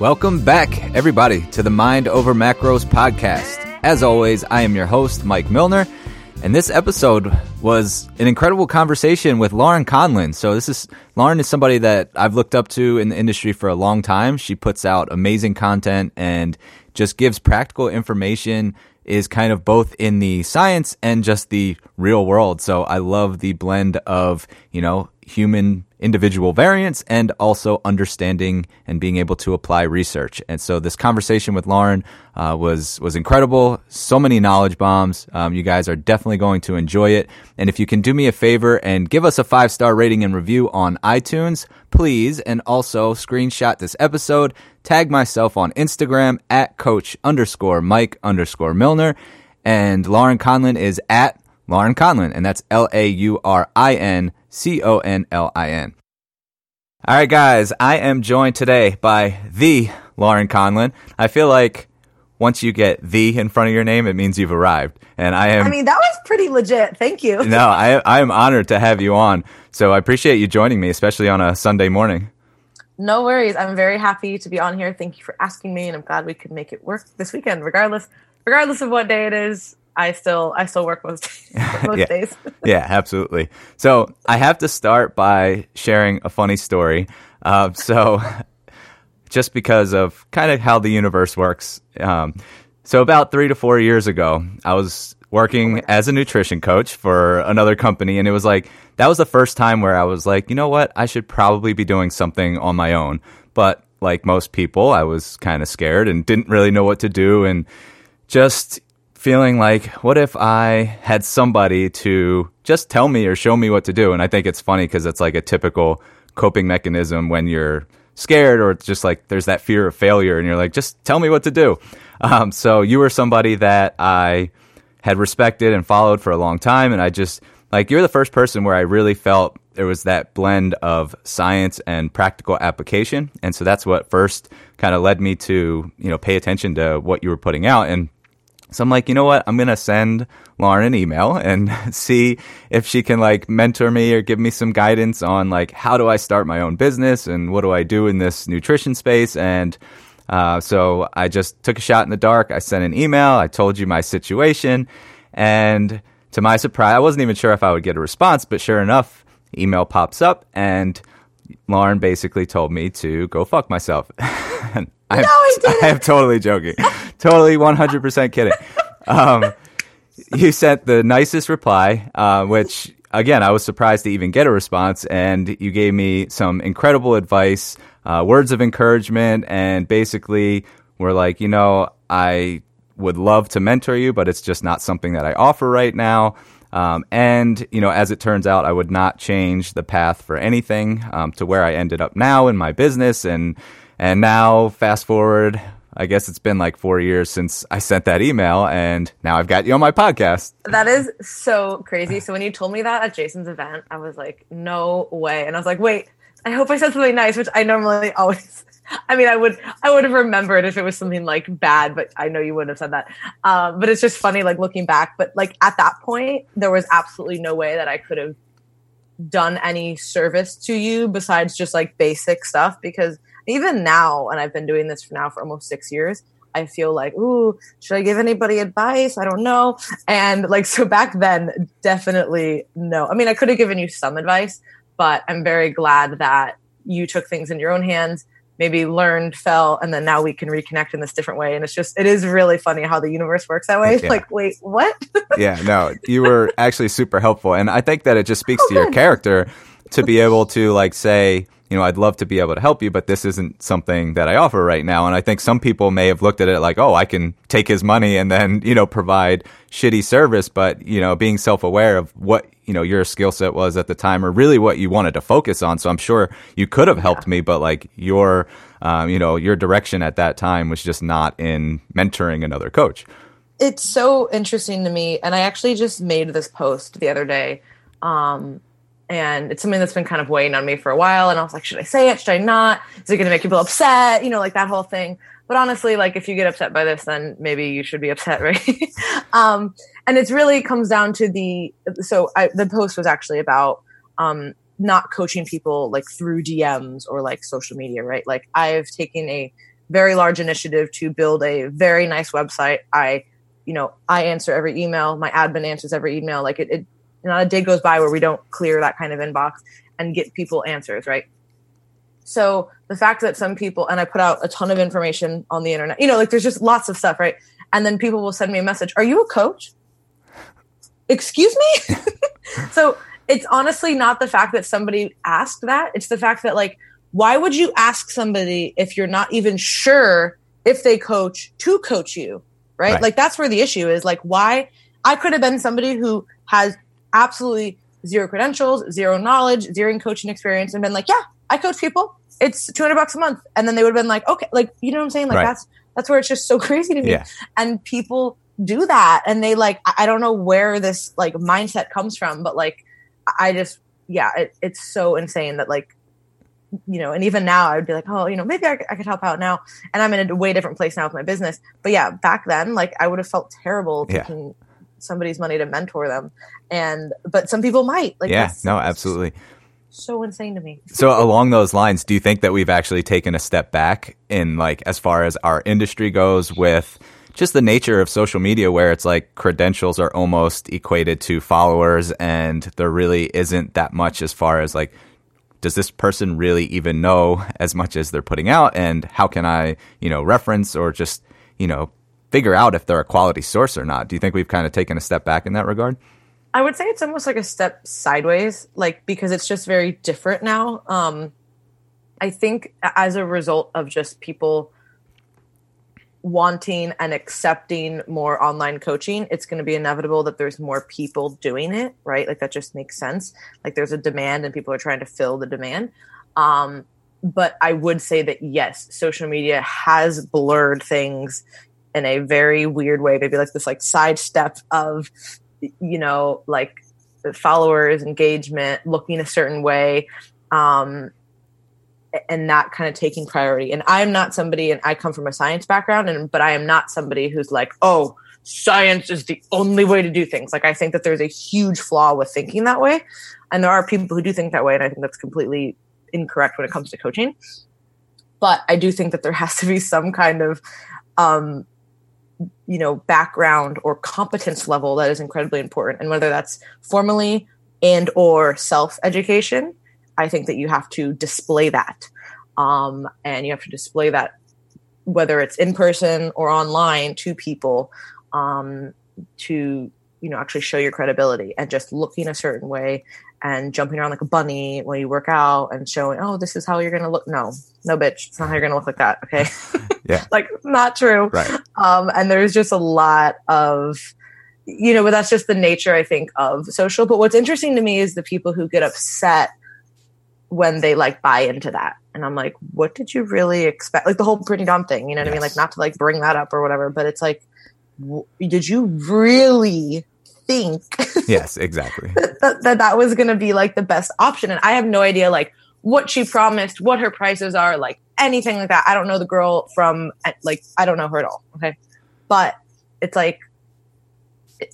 Welcome back, everybody, to the Mind Over Macros podcast. As always, I am your host, Mike Milner, and this episode was an incredible conversation with Laurin Conlin. So Laurin is somebody that I've looked up to in the industry for a long time. She puts out amazing content and just gives practical information, is kind of both in the science and just the real world. So I love the blend of, you know, human individual variants and also understanding and being able to apply research. And so this conversation with Laurin was incredible. So many knowledge bombs. You guys are definitely going to enjoy it. And if you can do me a favor and give us a 5-star rating and review on iTunes, please. And also screenshot this episode, tag myself on Instagram at coach_Mike_Milner, and Laurin Conlin is at Laurin Conlin, and that's LaurincConlin. All right, guys, I am joined today by the Laurin Conlin. I feel like once you get the in front of your name, it means you've arrived. And I mean, that was pretty legit. Thank you. No, I am honored to have you on. So I appreciate you joining me, especially on a Sunday morning. No worries. I'm very happy to be on here. Thank you for asking me, and I'm glad we could make it work this weekend. Regardless of what day it is, I still work most days. Yeah, absolutely. So I have to start by sharing a funny story. So just because of kind of how the universe works. So about 3 to 4 years ago, I was working as a nutrition coach for another company. And it was like, that was the first time where I was like, you know what? I should probably be doing something on my own. But like most people, I was kind of scared and didn't really know what to do. And just feeling like, what if I had somebody to just tell me or show me what to do? And I think it's funny because it's like a typical coping mechanism when you're scared, or it's just like there's that fear of failure and you're like, just tell me what to do. So you were somebody that I had respected and followed for a long time. And I just, like, you're the first person where I really felt there was that blend of science and practical application. And so that's what first kind of led me to, you know, pay attention to what you were putting out. And so I'm like, you know what? I'm going to send Laurin an email and see if she can like mentor me or give me some guidance on like, how do I start my own business and what do I do in this nutrition space? And so I just took a shot in the dark. I sent an email. I told you my situation. And to my surprise, I wasn't even sure if I would get a response, but sure enough, email pops up and Laurin basically told me to go fuck myself. I am totally joking. Totally 100% kidding. You sent the nicest reply, which, again, I was surprised to even get a response. And you gave me some incredible advice, words of encouragement, and basically were like, you know, I would love to mentor you, but it's just not something that I offer right now. And, you know, as it turns out, I would not change the path for anything to where I ended up now in my business. And now, fast forward, I guess it's been like 4 years since I sent that email, and now I've got you on my podcast. That is so crazy. So when you told me that at Jason's event, I was like, no way. And I was like, wait, I hope I said something nice, which I normally always, I mean, I would have remembered if it was something like bad, but I know you wouldn't have said that. But it's just funny, like looking back, but like at that point, there was absolutely no way that I could have done any service to you besides just like basic stuff, because even now, and I've been doing this for almost 6 years, I feel like, ooh, should I give anybody advice? I don't know. And like, so back then, definitely no. I mean, I could have given you some advice, but I'm very glad that you took things in your own hands, maybe learned, fell, and then now we can reconnect in this different way. And it's just, it is really funny how the universe works that way. It's like, wait, what? Yeah, no, you were actually super helpful. And I think that it just speaks to your character to be able to like say, you know, I'd love to be able to help you, but this isn't something that I offer right now. And I think some people may have looked at it like, oh, I can take his money and then, you know, provide shitty service. But, you know, being self-aware of what, you know, your skill set was at the time, or really what you wanted to focus on. So I'm sure you could have helped me, but like your, you know, your direction at that time was just not in mentoring another coach. It's so interesting to me. And I actually just made this post the other day, and it's something that's been kind of weighing on me for a while. And I was like, should I say it? Should I not? Is it going to make people upset? You know, like that whole thing. But honestly, like if you get upset by this, then maybe you should be upset, right? And it's really comes down to the post was actually about not coaching people like through DMs or like social media, right? Like I've taken a very large initiative to build a very nice website. I answer every email. My admin answers every email. Like it not a day goes by where we don't clear that kind of inbox and get people answers, right? So the fact that some people, and I put out a ton of information on the internet, like there's just lots of stuff, right? And then people will send me a message. Are you a coach? Excuse me? So it's honestly not the fact that somebody asked that. It's the fact that, like, why would you ask somebody if you're not even sure if they coach to coach you, right? Like that's where the issue is. Like why? I could have been somebody who has absolutely zero credentials, zero knowledge, zero coaching experience and been like, yeah, I coach people. It's $200 a month. And then they would have been like, okay, like, you know what I'm saying? Like that's where it's just so crazy to me. Yeah. And people do that. And they like, I don't know where this like mindset comes from, but like, I just, it's so insane that like, and even now I would be like, oh, maybe I could help out now. And I'm in a way different place now with my business. But yeah, back then, like I would have felt terrible taking somebody's money to mentor them. But some people might. Like, yeah, no, absolutely. So insane to me. So along those lines, do you think that we've actually taken a step back in like, as far as our industry goes with just the nature of social media where it's like credentials are almost equated to followers and there really isn't that much as far as like, does this person really even know as much as they're putting out? And how can I, reference or just, figure out if they're a quality source or not? Do you think we've kind of taken a step back in that regard? I would say it's almost like a step sideways, like, because it's just very different now. I think as a result of just people wanting and accepting more online coaching, it's going to be inevitable that there's more people doing it, right? Like that just makes sense. Like there's a demand and people are trying to fill the demand. But I would say that yes, social media has blurred things in a very weird way. Maybe like this like sidestep of, like followers, engagement, looking a certain way. And that kind of taking priority. And I'm not somebody, and I come from a science background, but I am not somebody who's like, oh, science is the only way to do things. Like I think that there's a huge flaw with thinking that way. And there are people who do think that way. And I think that's completely incorrect when it comes to coaching. But I do think that there has to be some kind of, background or competence level that is incredibly important. And whether that's formally and or self-education, I think that you have to display that. And you have to display that, whether it's in person or online, to people to, actually show your credibility. And just looking a certain way and jumping around like a bunny when you work out and showing, oh, this is how you're going to look. No, bitch. It's not how you're going to look like that. Okay. Yeah. Like not true. Right. And there's just a lot of, but that's just the nature, I think, of social. But what's interesting to me is the people who get upset when they like buy into that. And I'm like, what did you really expect? Like the whole Brittany Dom thing, what I mean? Like not to like bring that up or whatever, but it's like, did you really think yes, exactly. that was going to be like the best option? And I have no idea like what she promised, what her prices are, like anything like that. I don't know the girl from like, I don't know her at all. Okay. But it's like,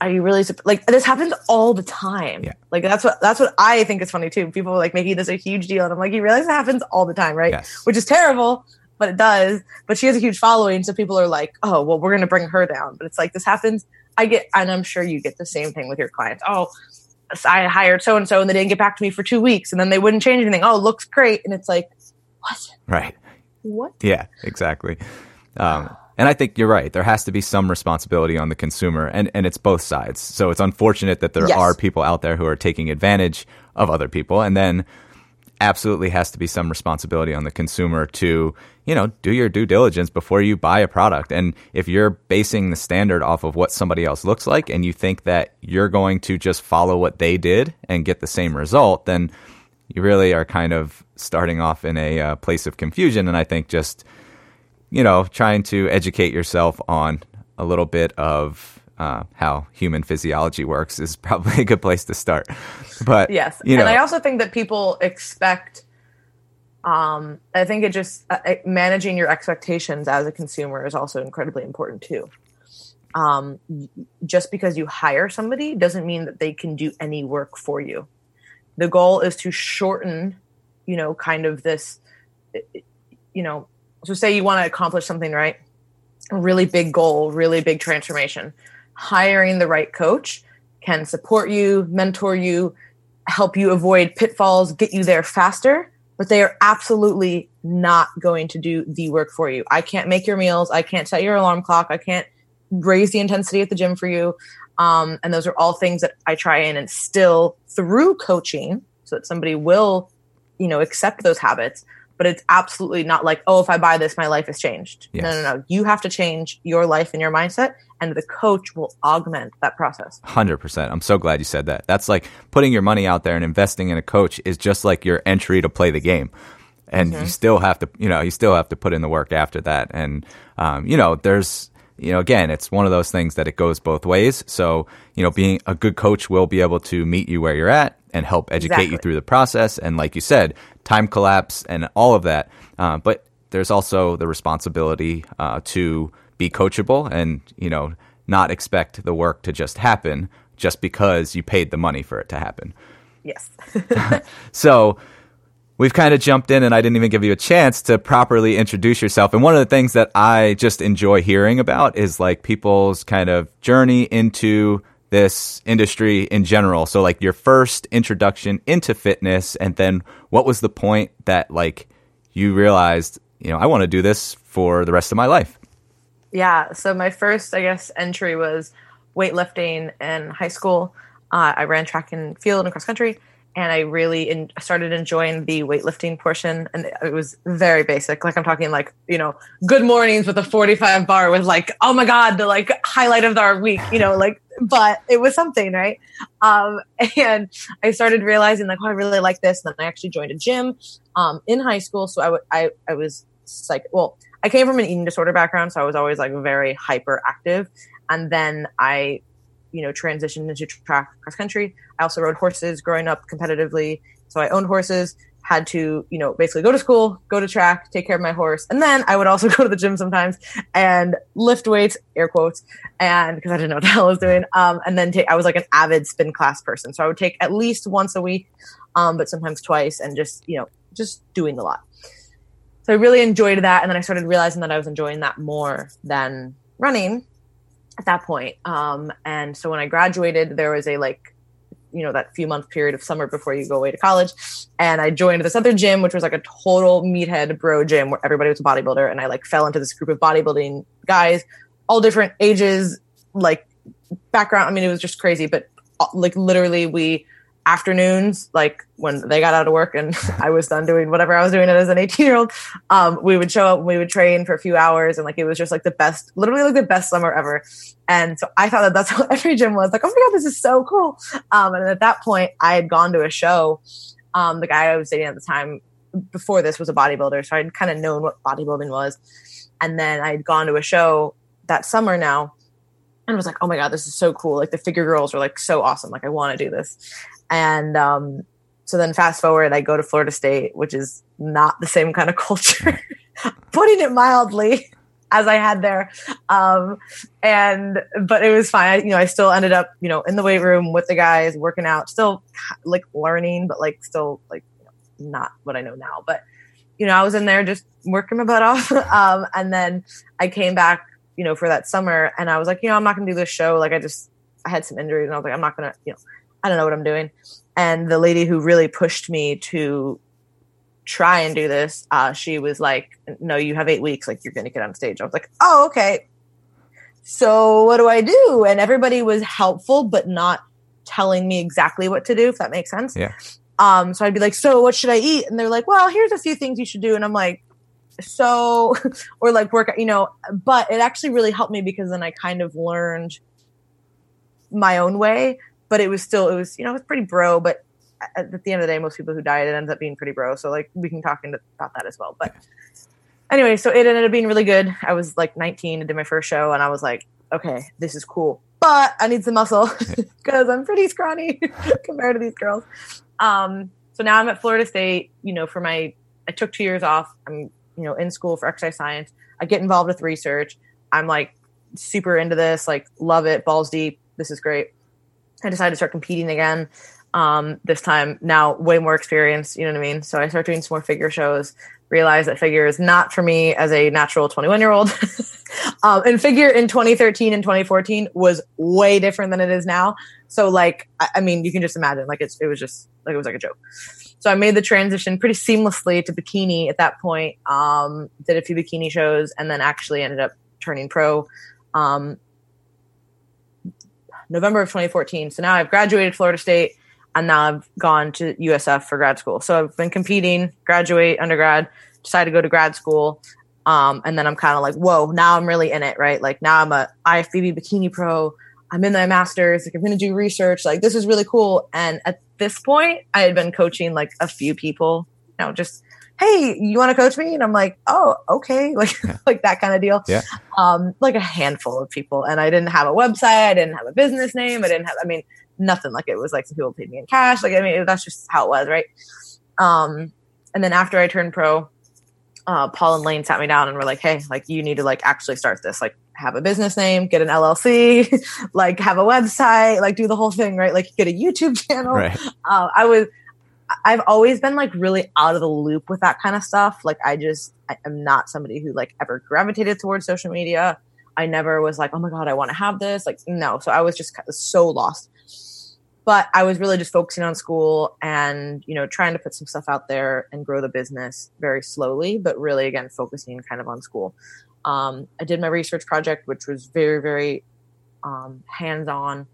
are you really like this happens all the time? Yeah. Like that's what I think is funny too. People are like making this a huge deal, and I'm like, you realize it happens all the time, right? Yes. Which is terrible, but it does. But she has a huge following, so people are like, oh, well, we're gonna bring her down. But it's like this happens. And I'm sure you get the same thing with your clients. Oh, I hired so and so, and they didn't get back to me for 2 weeks, and then they wouldn't change anything. Oh, looks great, and it's like, what? Right. What? Yeah. Exactly. And I think you're right. There has to be some responsibility on the consumer, and it's both sides. So it's unfortunate that there are people out there who are taking advantage of other people, and then absolutely has to be some responsibility on the consumer to, do your due diligence before you buy a product. And if you're basing the standard off of what somebody else looks like, and you think that you're going to just follow what they did and get the same result, then you really are kind of starting off in a place of confusion. And I think just trying to educate yourself on a little bit of how human physiology works is probably a good place to start. But yes, and I also think that people expect. I think it just managing your expectations as a consumer is also incredibly important too. Just because you hire somebody doesn't mean that they can do any work for you. The goal is to shorten, kind of this, So say you want to accomplish something, right? A really big goal, really big transformation. Hiring the right coach can support you, mentor you, help you avoid pitfalls, get you there faster, but they are absolutely not going to do the work for you. I can't make your meals. I can't set your alarm clock. I can't raise the intensity at the gym for you. And those are all things that I try and instill through coaching so that somebody will, you know, accept those habits. But it's absolutely not like, oh, if I buy this, my life is changed. Yes. No. You have to change your life and your mindset, and the coach will augment that process. 100%. I'm so glad you said that. That's like putting your money out there and investing in a coach is just like your entry to play the game. And mm-hmm. you still have to put in the work after that. And, again, it's one of those things that it goes both ways. So, being a good coach will be able to meet you where you're at and help educate you through the process. And like you said, time collapse and all of that. But there's also the responsibility to be coachable and, not expect the work to just happen just because you paid the money for it to happen. Yes. So we've kind of jumped in, and I didn't even give you a chance to properly introduce yourself. And one of the things that I just enjoy hearing about is like people's kind of journey into this industry in general. So like your first introduction into fitness, and then what was the point that like you realized, I want to do this for the rest of my life? Yeah. So my first, entry was weightlifting in high school. I ran track and field and cross country, and I really started enjoying the weightlifting portion. And it was very basic. Like I'm talking like, Good Mornings with a 45 bar was like, oh my God, the like highlight of our week, but it was something, right? And I started realizing like, oh, I really like this. And then I actually joined a gym in high school. So I was like, well, I came from an eating disorder background, so I was always like very hyperactive. And then I, transitioned into track cross country. I also rode horses growing up competitively. So I owned horses, had to, basically go to school, go to track, take care of my horse. And then I would also go to the gym sometimes and lift weights, air quotes, and because I didn't know what the hell I was doing. And then I was like an avid spin class person. So I would take at least once a week, but sometimes twice, and just doing a lot. So I really enjoyed that. And then I started realizing that I was enjoying that more than running at that point. And so when I graduated, there was a that few month period of summer before you go away to college. And I joined this other gym, which was like a total meathead bro gym where everybody was a bodybuilder. And I like fell into this group of bodybuilding guys, all different ages, like background. I mean, it was just crazy, but like literally afternoons, like when they got out of work and I was done doing whatever I was doing as an 18-year-old, we would show up, we would train for a few hours, and like it was just like the best, literally like the best summer ever. And so I thought that that's how every gym was, like, oh my God, this is so cool. And at that point, I had gone to a show. The guy I was dating at the time before this was a bodybuilder, so I'd kind of known what bodybuilding was. And then I had gone to a show that summer now, and was like, oh my God, this is so cool. Like the figure girls were like so awesome. Like I want to do this. And so then fast forward, I go to Florida State, which is not the same kind of culture, putting it mildly, as I had there. But it was fine. I still ended up, in the weight room with the guys, working out, still like learning, but like still like not what I know now. But, I was in there just working my butt off. And then I came back, for that summer, and I was like, I'm not going to do this show. Like I had some injuries, and I was like, I'm not going to, I don't know what I'm doing. And the lady who really pushed me to try and do this, she was like, no, you have 8 weeks. Like, you're going to get on stage. I was like, oh, okay. So what do I do? And everybody was helpful, but not telling me exactly what to do, if that makes sense. Yeah. So I'd be like, so what should I eat? And they're like, well, here's a few things you should do. And I'm like, so, or like work, but it actually really helped me, because then I kind of learned my own way. But it was still, it was pretty bro, but at the end of the day, most people who diet, it ends up being pretty bro. So like we can talk about that as well. But anyway, so it ended up being really good. I was like 19 and did my first show, and I was like, okay, this is cool, but I need some muscle because I'm pretty scrawny compared to these girls. So now I'm at Florida State, for I took 2 years off. I'm, in school for exercise science. I get involved with research. I'm like super into this, like love it, balls deep. This is great. I decided to start competing again. this time now way more experience, you know what I mean? So I started doing some more figure shows, realized that figure is not for me as a natural 21-year-old. And figure in 2013 and 2014 was way different than it is now. So like, I mean, you can just imagine, like it was like a joke. So I made the transition pretty seamlessly to bikini at that point. Did a few bikini shows and then actually ended up turning pro, November of 2014. So now I've graduated Florida State and now I've gone to USF for grad school. So I've been competing, graduate, undergrad, decide to go to grad school. And then I'm kind of like, whoa, now I'm really in it, right? Like now I'm a IFBB bikini pro. I'm in my master's. Like I'm going to do research. Like this is really cool. And at this point I had been coaching like a few people, you know, just, hey, you want to coach me? And I'm like, oh, okay. Like, yeah. Like that kind of deal. Yeah. Like a handful of people. And I didn't have a website. I didn't have a business name. I mean, nothing. Like it was like some people paid me in cash. Like, I mean, that's just how it was. Right. And then after I turned pro, Paul and Lane sat me down and were like, hey, like you need to like actually start this, like have a business name, get an LLC, like have a website, like do the whole thing. Right. Like get a YouTube channel. Right. I've always been like really out of the loop with that kind of stuff. Like I am not somebody who like ever gravitated towards social media. I never was like, oh my God, I want to have this. Like, no. So I was just so lost, but I was really just focusing on school and, you know, trying to put some stuff out there and grow the business very slowly, but really again, focusing kind of on school. I did my research project, which was very, very, hands-on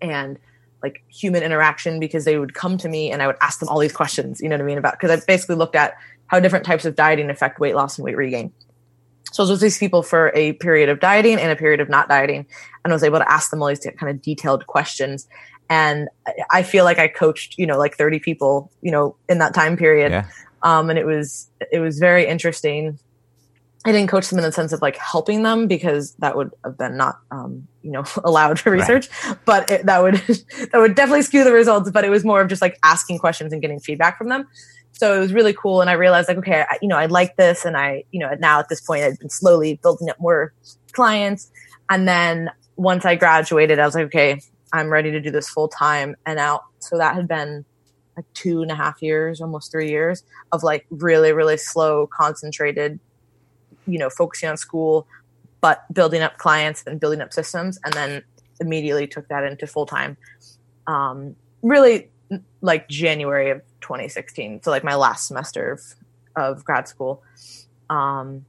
and like human interaction, because they would come to me and I would ask them all these questions, you know what I mean? Because I basically looked at how different types of dieting affect weight loss and weight regain. So I was with these people for a period of dieting and a period of not dieting. And I was able to ask them all these kind of detailed questions. And I feel like I coached, you know, like 30 people, you know, in that time period. Yeah. And it was very interesting. I didn't coach them in the sense of like helping them, because that would have been not, you know, allowed for research, right. But that would definitely skew the results. But it was more of just like asking questions and getting feedback from them. So it was really cool. And I realized like, okay, I, you know, I like this. And I, you know, now at this point I'd been slowly building up more clients. And then once I graduated, I was like, okay, I'm ready to do this full time and out. So that had been like 2.5 years, almost 3 years of like really, really slow, concentrated, you know, focusing on school, but building up clients and building up systems. And then immediately took that into full-time, really like January of 2016. So like my last semester of grad school, I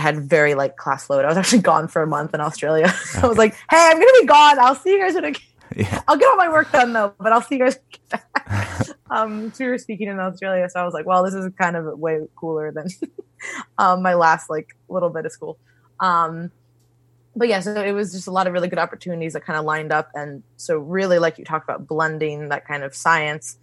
had very like class load. I was actually gone for a month in Australia. So okay. I was like, hey, I'm going to be gone. I'll see you guys when I get, yeah. I'll get all my work done though, but I'll see you guys when I get back. So we were speaking in Australia. So I was like, well, this is kind of way cooler than my last like little bit of school. But yeah, so it was just a lot of really good opportunities that kind of lined up. And so really, like you talked about, blending that kind of science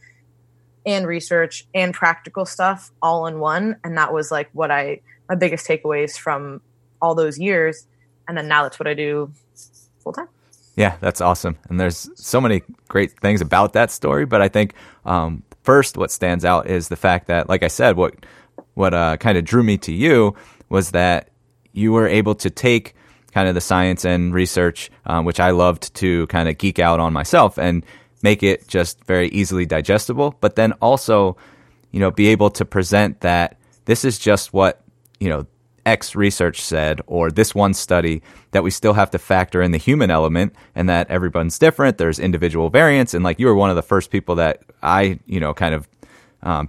and research and practical stuff all in one. And that was like what my biggest takeaways from all those years. And then now that's what I do full time. Yeah, that's awesome. And there's so many great things about that story. But I think first what stands out is the fact that, like I said, what kind of drew me to you was that you were able to take kind of the science and research, which I loved to kind of geek out on myself, and make it just very easily digestible, but then also, you know, be able to present that this is just what, you know, X research said, or this one study, that we still have to factor in the human element and that everyone's different. There's individual variance. And like you were one of the first people that I, you know, kind of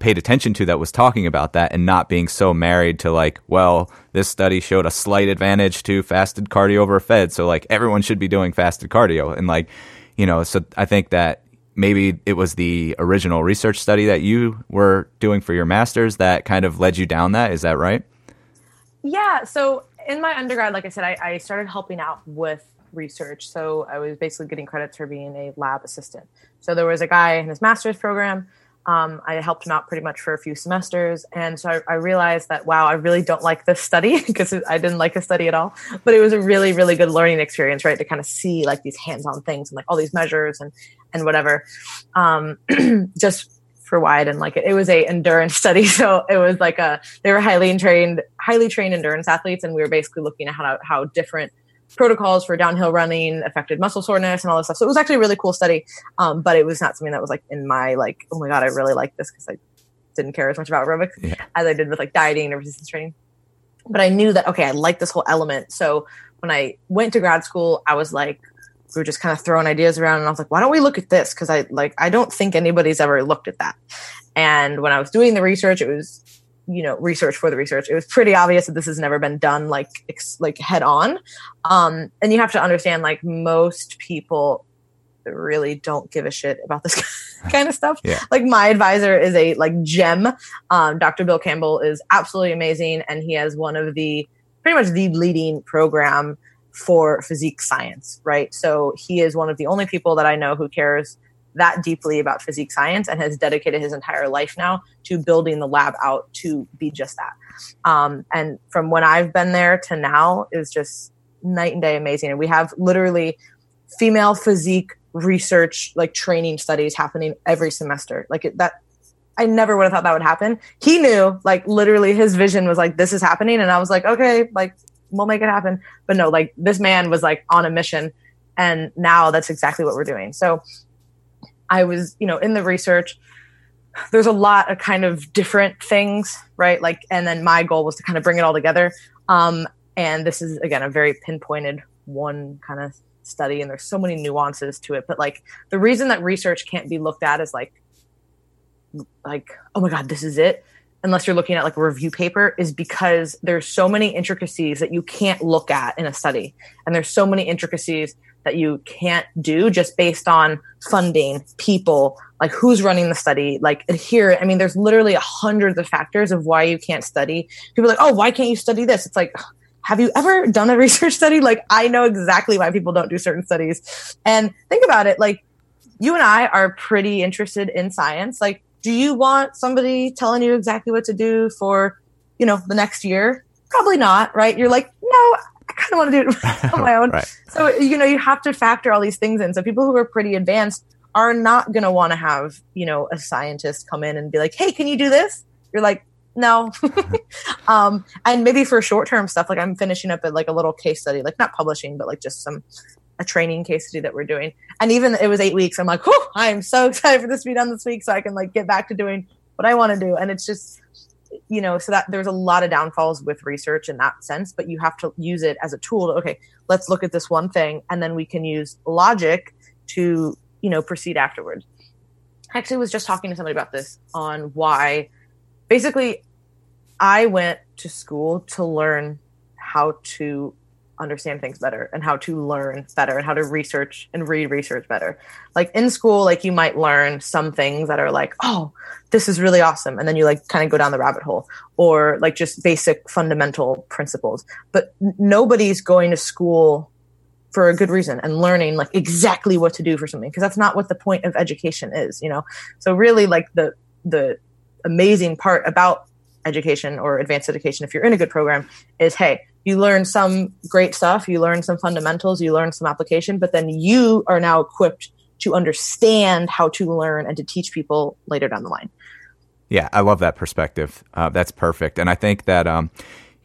paid attention to that was talking about that and not being so married to like, well, this study showed a slight advantage to fasted cardio over fed. So like everyone should be doing fasted cardio. And like, you know, so I think that maybe it was the original research study that you were doing for your master's that kind of led you down that. Is that right? Yeah. So in my undergrad, like I said, I started helping out with research. So I was basically getting credits for being a lab assistant. So there was a guy in his master's program. I helped him out pretty much for a few semesters. And so I realized that, wow, I really don't like this study because I didn't like the study at all. But it was a really, really good learning experience, right? To kind of see like these hands-on things and like all these measures and whatever. Just for why I didn't like it. It was a endurance study. So it was like they were highly trained endurance athletes. And we were basically looking at how different protocols for downhill running affected muscle soreness and all this stuff. So it was actually a really cool study, but it was not something that was like in my like, oh my God, I really like this, because I didn't care as much about aerobics as I did with like dieting or resistance training. But I knew that, okay, I like this whole element. So when I went to grad school, I was like, we were just kind of throwing ideas around, and I was like, why don't we look at this? Because I don't think anybody's ever looked at that. And when I was doing the research, it was, you know, research for the research. It was pretty obvious that this has never been done like head on. And you have to understand, like, most people really don't give a shit about this kind of stuff. Yeah. Like, my advisor is a like gem. Dr. Bill Campbell is absolutely amazing. And he has one of the pretty much the leading program for physique science, right? So he is one of the only people that I know who cares that deeply about physique science and has dedicated his entire life now to building the lab out to be just that. And from when I've been there to now is just night and day amazing. And we have literally female physique research, like training studies happening every semester. Like that, I never would have thought that would happen. He knew, like literally his vision was like, this is happening. And I was like, okay, like we'll make it happen. But no, like this man was like on a mission, and now that's exactly what we're doing. So I was, you know, in the research, there's a lot of kind of different things, right? Like, and then my goal was to kind of bring it all together. And this is, again, a very pinpointed one kind of study, and there's so many nuances to it. But like, the reason that research can't be looked at as like, oh my God, this is it, unless you're looking at like a review paper, is because there's so many intricacies that you can't look at in a study. And there's so many intricacies that you can't do just based on funding, people, like who's running the study, like adhere. I mean, there's literally hundreds of factors of why you can't study. People are like, oh, why can't you study this? It's like, have you ever done a research study? Like, I know exactly why people don't do certain studies. And think about it. Like, you and I are pretty interested in science. Like, do you want somebody telling you exactly what to do for, you know, the next year? Probably not, right? You're like, no, I kind of want to do it on my own. Right. So, you know, you have to factor all these things in. So people who are pretty advanced are not going to want to have, you know, a scientist come in and be like, hey, can you do this? You're like, no. And maybe for short-term stuff, like I'm finishing up at like a little case study, like not publishing, but like just a training case study that we're doing. And even it was 8 weeks. I'm like, whew, I'm so excited for this to be done this week so I can like get back to doing what I want to do. And it's just, you know, so that there's a lot of downfalls with research in that sense, but you have to use it as a tool to, okay, let's look at this one thing. And then we can use logic to, you know, proceed afterwards. I actually was just talking to somebody about this on why basically I went to school to learn how to understand things better and how to learn better and how to research and read research better. Like in school, like you might learn some things that are like, oh, this is really awesome. And then you like kind of go down the rabbit hole, or like just basic fundamental principles. But nobody's going to school for a good reason and learning like exactly what to do for something, because that's not what the point of education is, you know? So really like the amazing part about education or advanced education, if you're in a good program, is, hey, you learn some great stuff, you learn some fundamentals, you learn some application, but then you are now equipped to understand how to learn and to teach people later down the line. Yeah, I love that perspective. That's perfect. And I think that,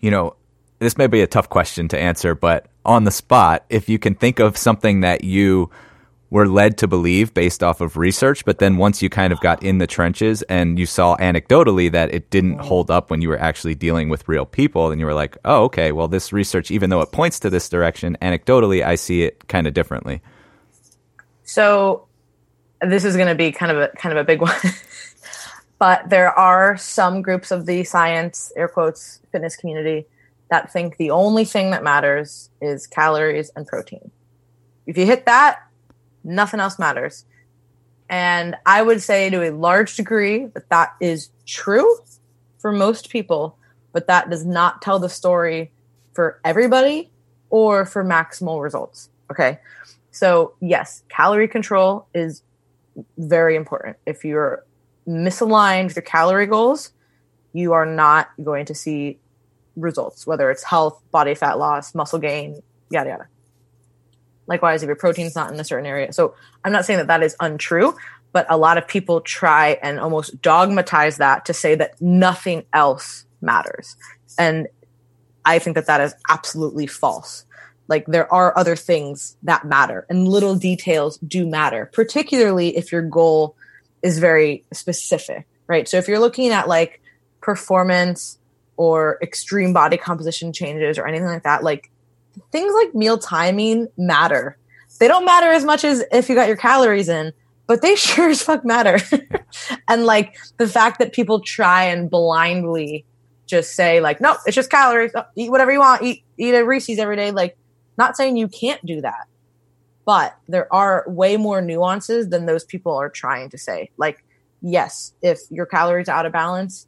you know, this may be a tough question to answer, but on the spot, if you can think of something that you were led to believe based off of research, but then once you kind of got in the trenches and you saw anecdotally that it didn't hold up when you were actually dealing with real people, and you were like, oh, okay, well, this research, even though it points to this direction, anecdotally, I see it kind of differently. So this is going to be kind of a big one, but there are some groups of the science, air quotes, fitness community that think the only thing that matters is calories and protein. If you hit that, nothing else matters. And I would say to a large degree that that is true for most people, but that does not tell the story for everybody or for maximal results. Okay. So yes, calorie control is very important. If you're misaligned with your calorie goals, you are not going to see results, whether it's health, body fat loss, muscle gain, yada, yada. Likewise, if your protein's not in a certain area. So I'm not saying that that is untrue, but a lot of people try and almost dogmatize that to say that nothing else matters. And I think that that is absolutely false. Like there are other things that matter, and little details do matter, particularly if your goal is very specific, right? So if you're looking at like performance or extreme body composition changes or anything like that, like things like meal timing matter. They don't matter as much as if you got your calories in, but they sure as fuck matter. And like the fact that people try and blindly just say like, no, it's just calories. Oh, eat whatever you want. Eat a Reese's every day. Like, not saying you can't do that, but there are way more nuances than those people are trying to say. Like, yes, if your calories are out of balance,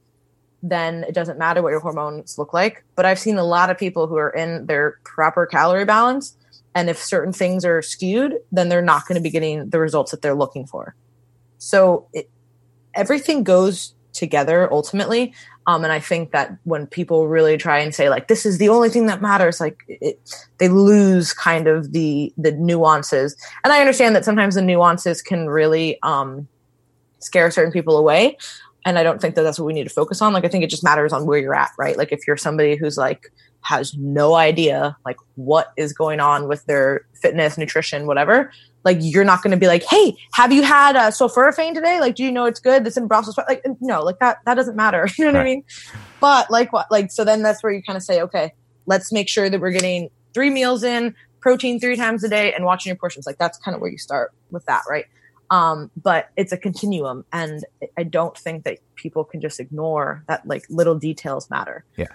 then it doesn't matter what your hormones look like. But I've seen a lot of people who are in their proper calorie balance, and if certain things are skewed, then they're not going to be getting the results that they're looking for. So everything goes together ultimately. And I think that when people really try and say like, this is the only thing that matters, like they lose kind of the nuances. And I understand that sometimes the nuances can really scare certain people away. And I don't think that that's what we need to focus on. Like, I think it just matters on where you're at, right? Like if you're somebody who's like, has no idea like what is going on with their fitness, nutrition, whatever, like you're not going to be like, hey, have you had sulforaphane today? Like, do you know it's good? That's in Brussels. Like, no, like that doesn't matter. You know what I mean? But like, what, like, so then that's where you kind of say, okay, let's make sure that we're getting 3 meals in, protein 3 times a day, and watching your portions. Like that's kind of where you start with that. Right. But it's a continuum, and I don't think that people can just ignore that like little details matter. Yeah.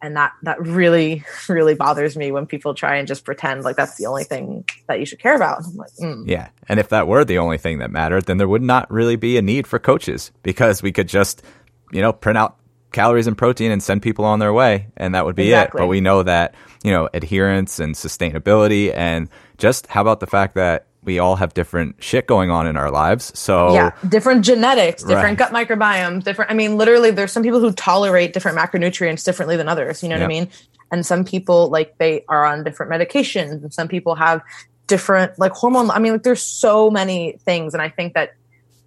And that really, really bothers me when people try and just pretend like that's the only thing that you should care about. I'm like, Yeah. And if that were the only thing that mattered, then there would not really be a need for coaches, because we could just, print out calories and protein and send people on their way, and that would be exactly it. But we know that, adherence and sustainability, and just how about the fact that we all have different shit going on in our lives. So yeah, different genetics, different gut microbiomes, different. I mean, literally there's some people who tolerate different macronutrients differently than others. You know what I mean? And some people like they are on different medications, and some people have different like hormone. I mean, like there's so many things. And I think that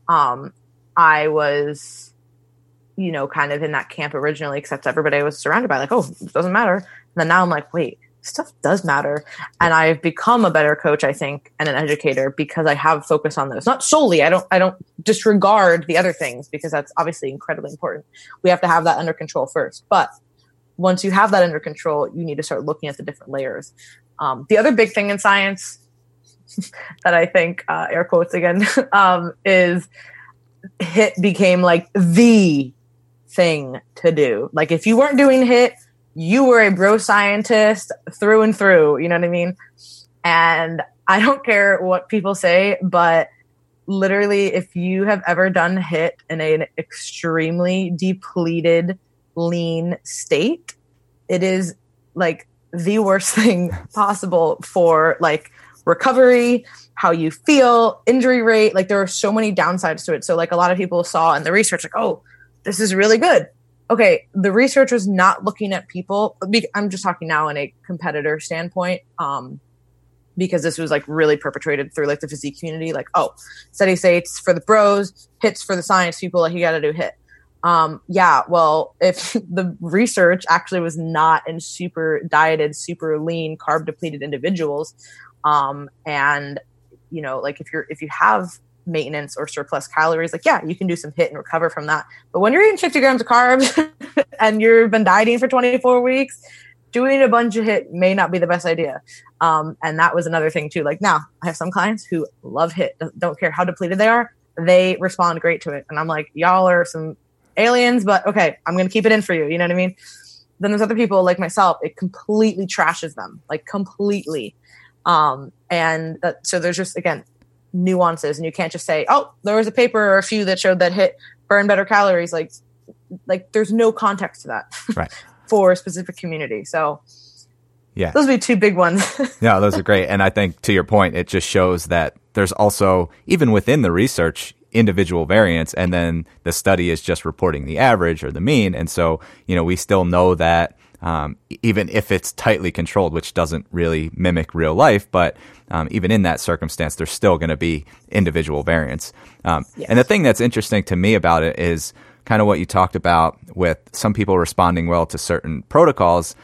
I was, kind of in that camp originally, except everybody was surrounded by like, oh, it doesn't matter. And then now I'm like, wait, stuff does matter. And I've become a better coach, I think, and an educator, because I have focused on those. Not solely, I don't disregard the other things, because that's obviously incredibly important. We have to have that under control first. But once you have that under control, you need to start looking at the different layers. The other big thing in science that I think, air quotes again, is HIIT became like the thing to do. Like if you weren't doing HIIT, you were a bro scientist through and through, you know what I mean? And I don't care what people say, but literally if you have ever done HIIT in an extremely depleted, lean state, it is like the worst thing possible for like recovery, how you feel, injury rate. Like there are so many downsides to it. So like a lot of people saw in the research, like, oh, this is really good. Okay, the research was not looking at people. I'm just talking now in a competitor standpoint, because this was like really perpetrated through like the physique community. Like, oh, steady states for the bros, hits for the science people. Like, you got to do HIIT. Yeah, well, if the research actually was not in super dieted, super lean, carb depleted individuals, and like if you have maintenance or surplus calories, like, yeah, you can do some HIIT and recover from that. But when you're eating 50 grams of carbs and you've been dieting for 24 weeks, doing a bunch of HIIT may not be the best idea. And that was another thing too. Like now I have some clients who love HIIT, don't care how depleted they are. They respond great to it. And I'm like, y'all are some aliens, but okay, I'm going to keep it in for you. You know what I mean? Then there's other people like myself, it completely trashes them, like completely. So there's just, again, nuances, and you can't just say, oh, there was a paper or a few that showed that HIIT burn better calories. Like there's no context to that, right? For a specific community. So yeah, those would be 2 big ones. Yeah, those are great. And I think to your point, it just shows that there's also, even within the research, individual variance, and then the study is just reporting the average or the mean. And so, we still know that even if it's tightly controlled, which doesn't really mimic real life, but even in that circumstance, there's still going to be individual variance. Yes. And the thing that's interesting to me about it is kind of what you talked about with some people responding well to certain protocols.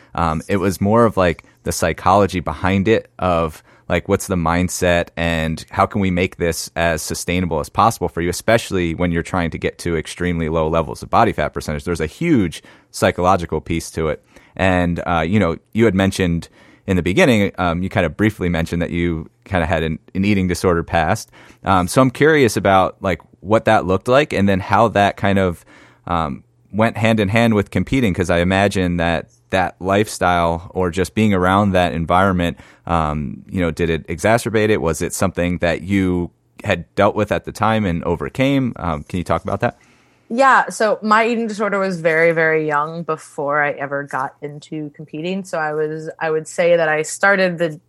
It was more of like the psychology behind it of like, what's the mindset and how can we make this as sustainable as possible for you, especially when you're trying to get to extremely low levels of body fat percentage. There's a huge psychological piece to it. And, you know, you had mentioned in the beginning, you kind of briefly mentioned that you kind of had an eating disorder past. So I'm curious about like what that looked like and then how that kind of went hand in hand with competing, because I imagine that that lifestyle or just being around that environment, you know, did it exacerbate it? Was it something that you had dealt with at the time and overcame? Can you talk about that? Yeah. So my eating disorder was very, very young before I ever got into competing. So I would say that I started the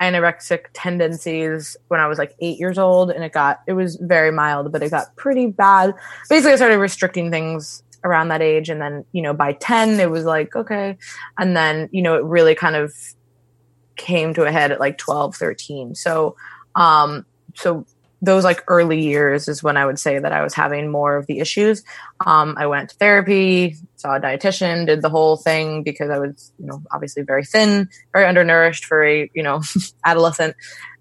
anorexic tendencies when I was like 8 years old, and it was very mild, but it got pretty bad. Basically, I started restricting things around that age. And then, you know, by 10, it was like, okay. And then, you know, it really kind of came to a head at like 12, 13. So those like early years is when I would say that I was having more of the issues. I went to therapy, saw a dietitian, did the whole thing because I was, you know, obviously very thin, very undernourished for a, you know, adolescent.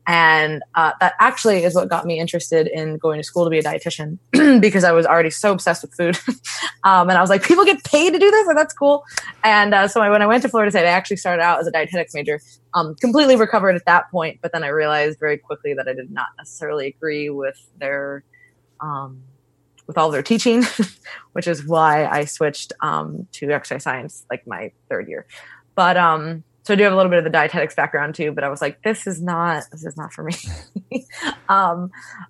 And that actually is what got me interested in going to school to be a dietitian because I was already so obsessed with food. And I was like, people get paid to do this, and that's cool. And so when I went to Florida State, I actually started out as a dietetics major, completely recovered at that point. But then I realized very quickly that I did not necessarily agree with their with all their teaching, which is why I switched to exercise science like my third year. But so I do have a little bit of the dietetics background too, but I was like, this is not for me.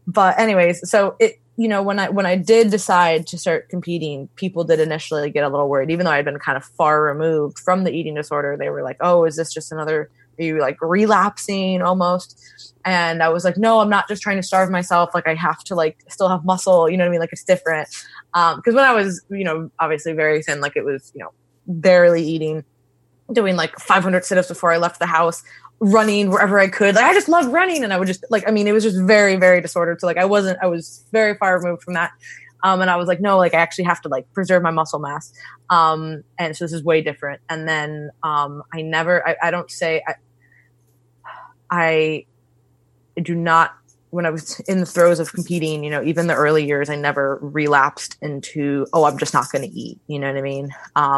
But anyways, so it, you know, when I did decide to start competing, people did initially get a little worried, even though I had been kind of far removed from the eating disorder. They were like, oh, is this just another, are you like relapsing almost? And I was like, no, I'm not just trying to starve myself. Like I have to like still have muscle, you know what I mean? Like it's different. Cause when I was, you know, obviously very thin, like it was, you know, barely eating, doing like 500 sit-ups before I left the house, running wherever I could. Like I just loved running, and I would just like, I mean, it was just very, very disordered. So like I was very far removed from that. And I was like, no, like I actually have to like preserve my muscle mass. And so this is way different. And then when I was in the throes of competing, you know, even the early years, I never relapsed into, oh, I'm just not going to eat. You know what I mean?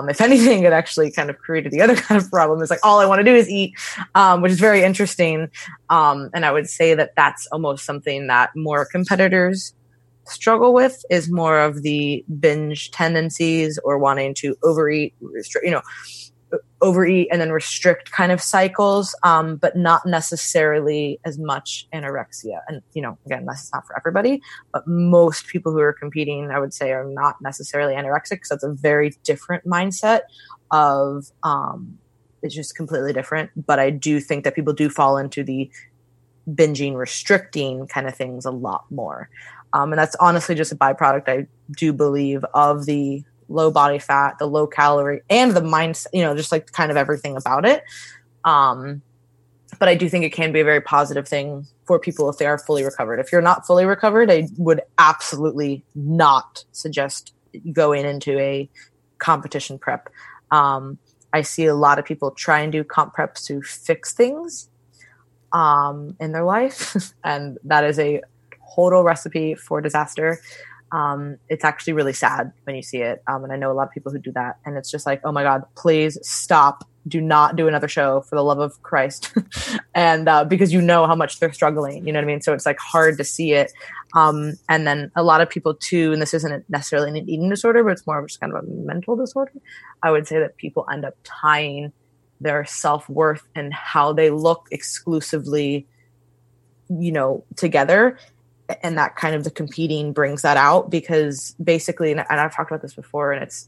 If anything, it actually kind of created the other kind of problem. It's like, all I want to do is eat, which is very interesting. And I would say that that's almost something that more competitors struggle with, is more of the binge tendencies or wanting to overeat and then restrict kind of cycles, but not necessarily as much anorexia. And, you know, again, that's not for everybody, but most people who are competing, I would say, are not necessarily anorexic. So it's a very different mindset of, it's just completely different. But I do think that people do fall into the binging, restricting kind of things a lot more. And that's honestly just a byproduct, I do believe, of the low body fat, the low calorie, and the mindset, you know, just like kind of everything about it. But I do think it can be a very positive thing for people if they are fully recovered. If you're not fully recovered, I would absolutely not suggest going into a competition prep. I see a lot of people try and do comp preps to fix things in their life, and that is a total recipe for disaster. It's actually really sad when you see it. And I know a lot of people who do that, and it's just like, oh my God, please stop. Do not do another show, for the love of Christ. And, because you know how much they're struggling, you know what I mean? So it's like hard to see it. And then a lot of people too, and this isn't necessarily an eating disorder, but it's more of just kind of a mental disorder. I would say that people end up tying their self-worth and how they look exclusively, you know, together. And that kind of the competing brings that out, because basically, and I've talked about this before, and it's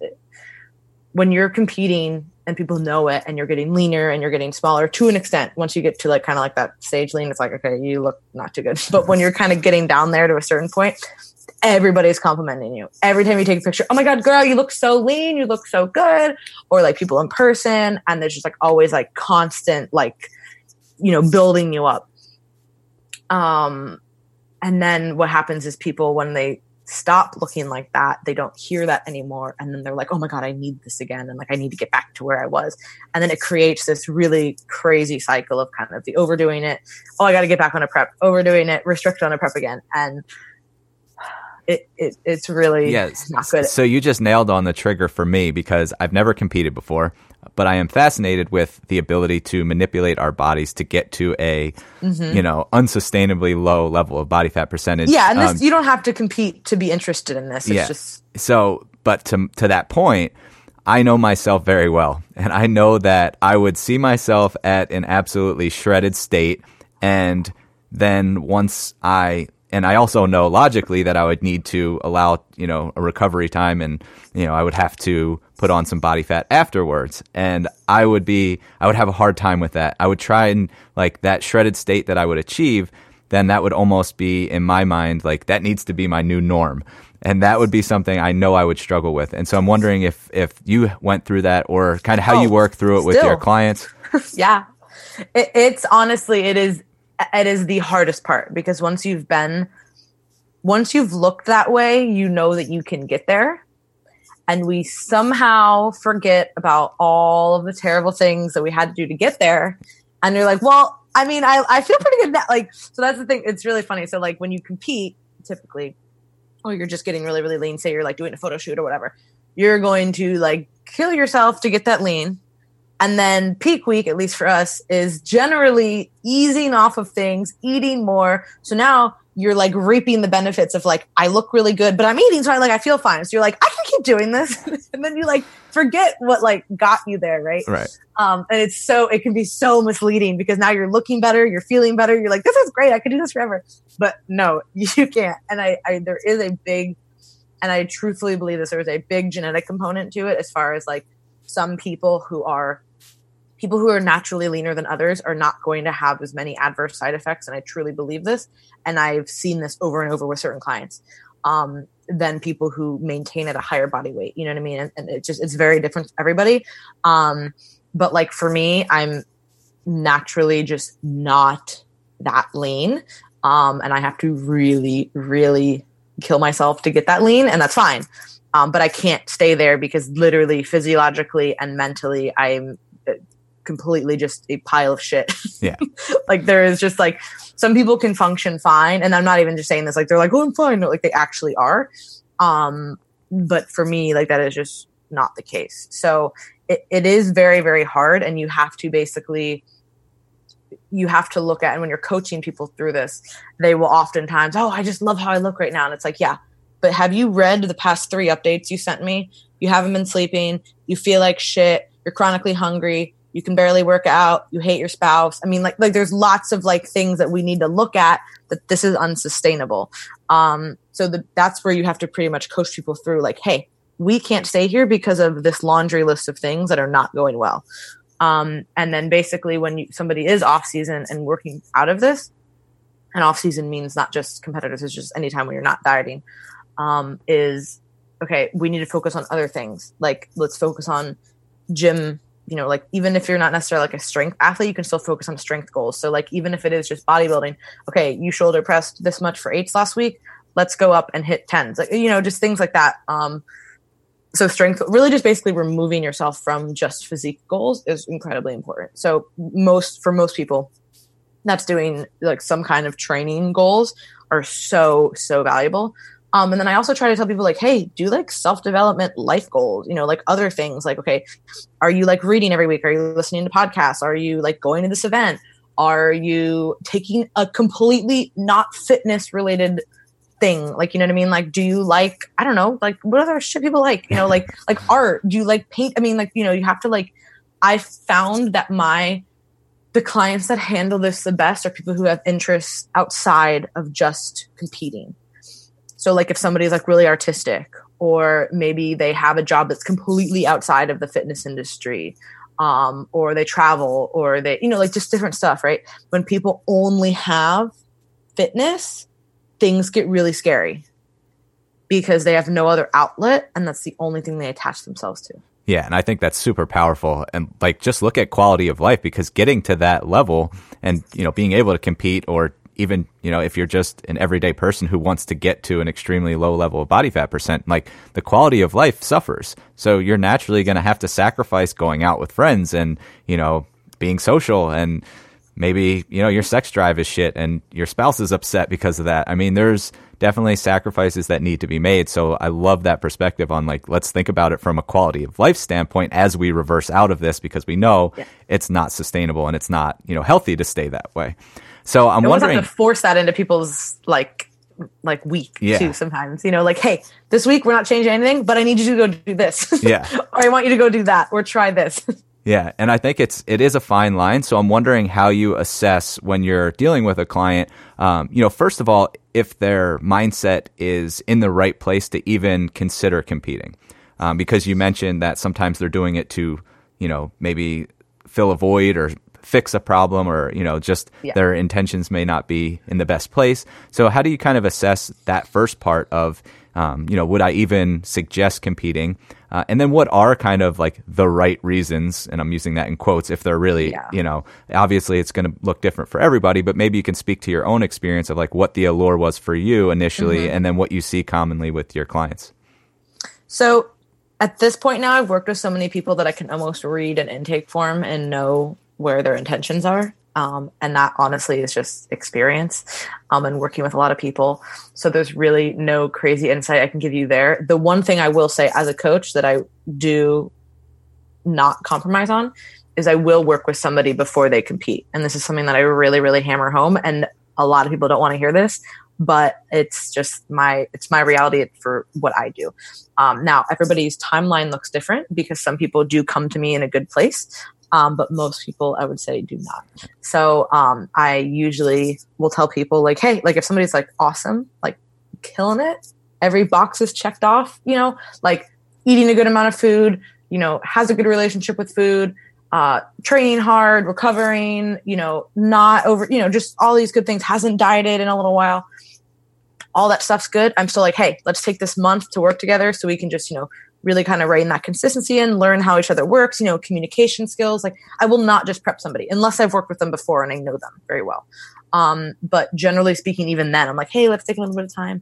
when you're competing and people know it, and you're getting leaner and you're getting smaller to an extent. Once you get to like kind of like that stage lean, it's like, okay, you look not too good. But when you're kind of getting down there to a certain point, everybody's complimenting you. Every time you take a picture, oh my God, girl, you look so lean, you look so good. Or like people in person, and there's just like always like constant, like, you know, building you up. And then what happens is people, when they stop looking like that. They don't hear that anymore. And then they're like, oh my God, I need this again. And like, I need to get back to where I was. And then it creates this really crazy cycle of kind of the overdoing it. Oh, I got to get back on a prep, overdoing it, restrict on a prep again. And it's really not good. So you just nailed on the trigger for me, because I've never competed before, but I am fascinated with the ability to manipulate our bodies to get to a, you know, unsustainably low level of body fat percentage. Yeah. And this, you don't have to compete to be interested in this. It's just... So, but to that point, I know myself very well. And I know that I would see myself at an absolutely shredded state. And then once I also know logically that I would need to allow, you know, a recovery time, and, you know, I would have to put on some body fat afterwards. And I would have a hard time with that. I would try and like that shredded state that I would achieve, then that would almost be in my mind, like that needs to be my new norm. And that would be something I know I would struggle with. And so I'm wondering if you went through that, or kind of how you work through it with your clients. Yeah. It's honestly, it is the hardest part, because once you've looked that way, you know that you can get there. And we somehow forget about all of the terrible things that we had to do to get there. And you're like, well, I mean, I feel pretty good now. Like, so that's the thing. It's really funny. So like when you compete, typically, or you're just getting really, really lean, say you're like doing a photo shoot or whatever, you're going to like kill yourself to get that lean. And then peak week, at least for us, is generally easing off of things, eating more. So now you're like reaping the benefits of like, I look really good, but I'm eating, so I feel fine. So you're like, I can keep doing this. And then you like forget what like got you there, right? Right. And it can be so misleading, because now you're looking better, you're feeling better, you're like, this is great, I could do this forever. But no, you can't. And there is a big, and I truthfully believe this, there is a big genetic component to it, as far as like some people who are naturally leaner than others are not going to have as many adverse side effects. And I truly believe this. And I've seen this over and over with certain clients than people who maintain at a higher body weight. You know what I mean? And it's very different for everybody. But like for me, I'm naturally just not that lean. And I have to really, really kill myself to get that lean. And that's fine. But I can't stay there, because literally physiologically and mentally, I'm completely just a pile of shit. Yeah. Like there is just like some people can function fine. And I'm not even just saying this, like they're like, oh, I'm fine. No, like they actually are. But for me, like that is just not the case. So it is very, very hard. And you have to basically, look at, and when you're coaching people through this, they will oftentimes, oh, I just love how I look right now. And it's like, yeah, but have you read the past 3 updates you sent me? You haven't been sleeping. You feel like shit. You're chronically hungry. You can barely work out. You hate your spouse. I mean, like there's lots of like things that we need to look at, that this is unsustainable. So that's where you have to pretty much coach people through like, hey, we can't stay here because of this laundry list of things that are not going well. And then basically when somebody is off season and working out of this, and off season means not just competitors, it's just anytime when you're not dieting, is okay, we need to focus on other things. Like let's focus on gym, you know, like even if you're not necessarily like a strength athlete, you can still focus on strength goals. So like, even if it is just bodybuilding, okay, you shoulder pressed this much for 8s last week, let's go up and hit 10s. Like, you know, just things like that. So strength, really just basically removing yourself from just physique goals is incredibly important. So for most people, that's doing like some kind of training goals are so, so valuable. And then I also try to tell people like, hey, do like self-development life goals, you know, like other things like, okay, are you like reading every week? Are you listening to podcasts? Are you like going to this event? Are you taking a completely not fitness related thing? Like, you know what I mean? Like, do you like, I don't know, like what other shit people like, you know, like art, do you like paint? I mean, like, you know, you have to like, I found that the clients that handle this the best are people who have interests outside of just competing. So like if somebody's like really artistic, or maybe they have a job that's completely outside of the fitness industry, or they travel, or they, you know, like just different stuff, right? When people only have fitness, things get really scary, because they have no other outlet, and that's the only thing they attach themselves to. Yeah, and I think that's super powerful. And like just look at quality of life, because getting to that level and, you know, being able to compete or even, you know, if you're just an everyday person who wants to get to an extremely low level of body fat percent, like the quality of life suffers. So you're naturally going to have to sacrifice going out with friends and, you know, being social, and maybe, you know, your sex drive is shit and your spouse is upset because of that. I mean, there's definitely sacrifices that need to be made. So I love that perspective on, like, let's think about it from a quality of life standpoint as we reverse out of this, because we know it's not sustainable and it's not, you know, healthy to stay that way. So I'm wondering, have to force that into people's like week too sometimes, you know, like, hey, this week we're not changing anything, but I need you to go do this. Yeah. Or I want you to go do that or try this. Yeah. And I think it is a fine line. So I'm wondering how you assess when you're dealing with a client, you know, first of all, if their mindset is in the right place to even consider competing, because you mentioned that sometimes they're doing it to, you know, maybe fill a void or fix a problem, or, you know, just their intentions may not be in the best place. So how do you kind of assess that first part of, you know, would I even suggest competing? And then what are kind of like the right reasons? And I'm using that in quotes, if they're really, you know, obviously it's going to look different for everybody, but maybe you can speak to your own experience of like what the allure was for you initially, and then what you see commonly with your clients. So at this point now, I've worked with so many people that I can almost read an intake form and know where their intentions are. And that honestly is just experience, and working with a lot of people. So there's really no crazy insight I can give you there. The one thing I will say as a coach that I do not compromise on is I will work with somebody before they compete. And this is something that I really, really hammer home. And a lot of people don't want to hear this, but it's just my reality for what I do. Now everybody's timeline looks different, because some people do come to me in a good place. But most people, I would say, do not. So I usually will tell people, like, hey, like if somebody's like awesome, like killing it, every box is checked off, you know, like eating a good amount of food, you know, has a good relationship with food, training hard, recovering, you know, not over, you know, just all these good things, hasn't dieted in a little while, all that stuff's good. I'm still like, hey, let's take this month to work together so we can just, you know, really kind of rein that consistency in, learn how each other works, you know, communication skills. Like I will not just prep somebody unless I've worked with them before and I know them very well. But generally speaking, even then I'm like, hey, let's take a little bit of time.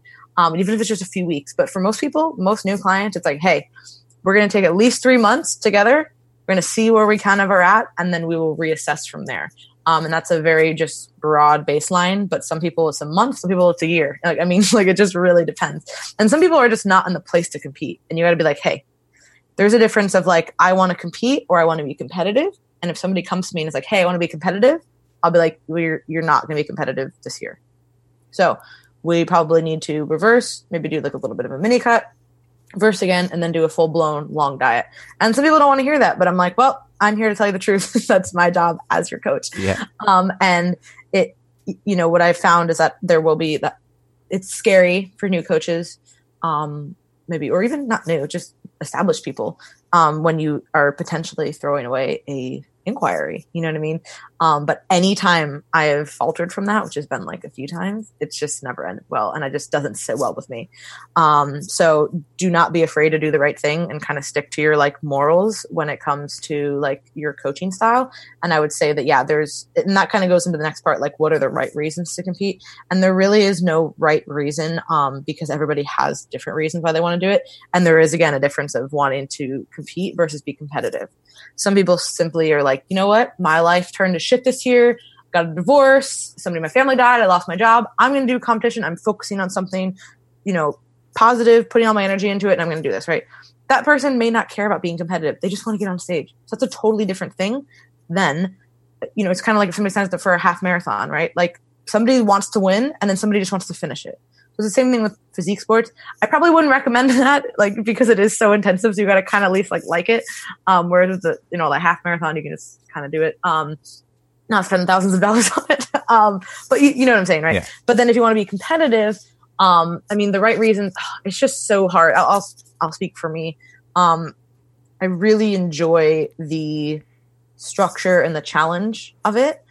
Even if it's just a few weeks, but for most people, most new clients, it's like, hey, we're going to take at least 3 months together. We're going to see where we kind of are at, and then we will reassess from there. And that's a very just broad baseline, but some people it's a month, some people it's a year. Like, I mean, like it just really depends. And some people are just not in the place to compete. And you got to be like, hey, there's a difference of like, I want to compete or I want to be competitive. And if somebody comes to me and is like, hey, I want to be competitive, I'll be like, well, you're not going to be competitive this year. So we probably need to reverse, maybe do like a little bit of a mini cut, reverse again, and then do a full blown long diet. And some people don't want to hear that, but I'm like, well, I'm here to tell you the truth. That's my job as your coach. Yeah. And it, you know, what I found is that there will be that it's scary for new coaches, maybe, or even not new, just established people, when you are potentially throwing away a inquiry, you know what I mean? But anytime I have faltered from that, which has been like a few times, it's just never ended well. And it just doesn't sit well with me. So do not be afraid to do the right thing and kind of stick to your like morals when it comes to like your coaching style. And I would say that, yeah, and that kind of goes into the next part, like what are the right reasons to compete? And there really is no right reason, because everybody has different reasons why they want to do it. And there is, again, a difference of wanting to compete versus be competitive. Some people simply are like, you know what? My life turned to shit this year. Got a divorce. Somebody in my family died. I lost my job. I'm going to do competition. I'm focusing on something, you know, positive, putting all my energy into it, and I'm going to do this, right? That person may not care about being competitive. They just want to get on stage. So that's a totally different thing than, you know, it's kind of like if somebody signs up for a half marathon, right? Like somebody wants to win and then somebody just wants to finish it. It's the same thing with physique sports. I probably wouldn't recommend that, like, because it is so intensive. So you got to kind of at least like it. Whereas the, you know, the half marathon, you can just kind of do it. Not spend thousands of dollars on it. But you know what I'm saying, right? Yeah. But then if you want to be competitive, I mean, the right reasons, it's just so hard. I'll speak for me. I really enjoy the structure and the challenge of it.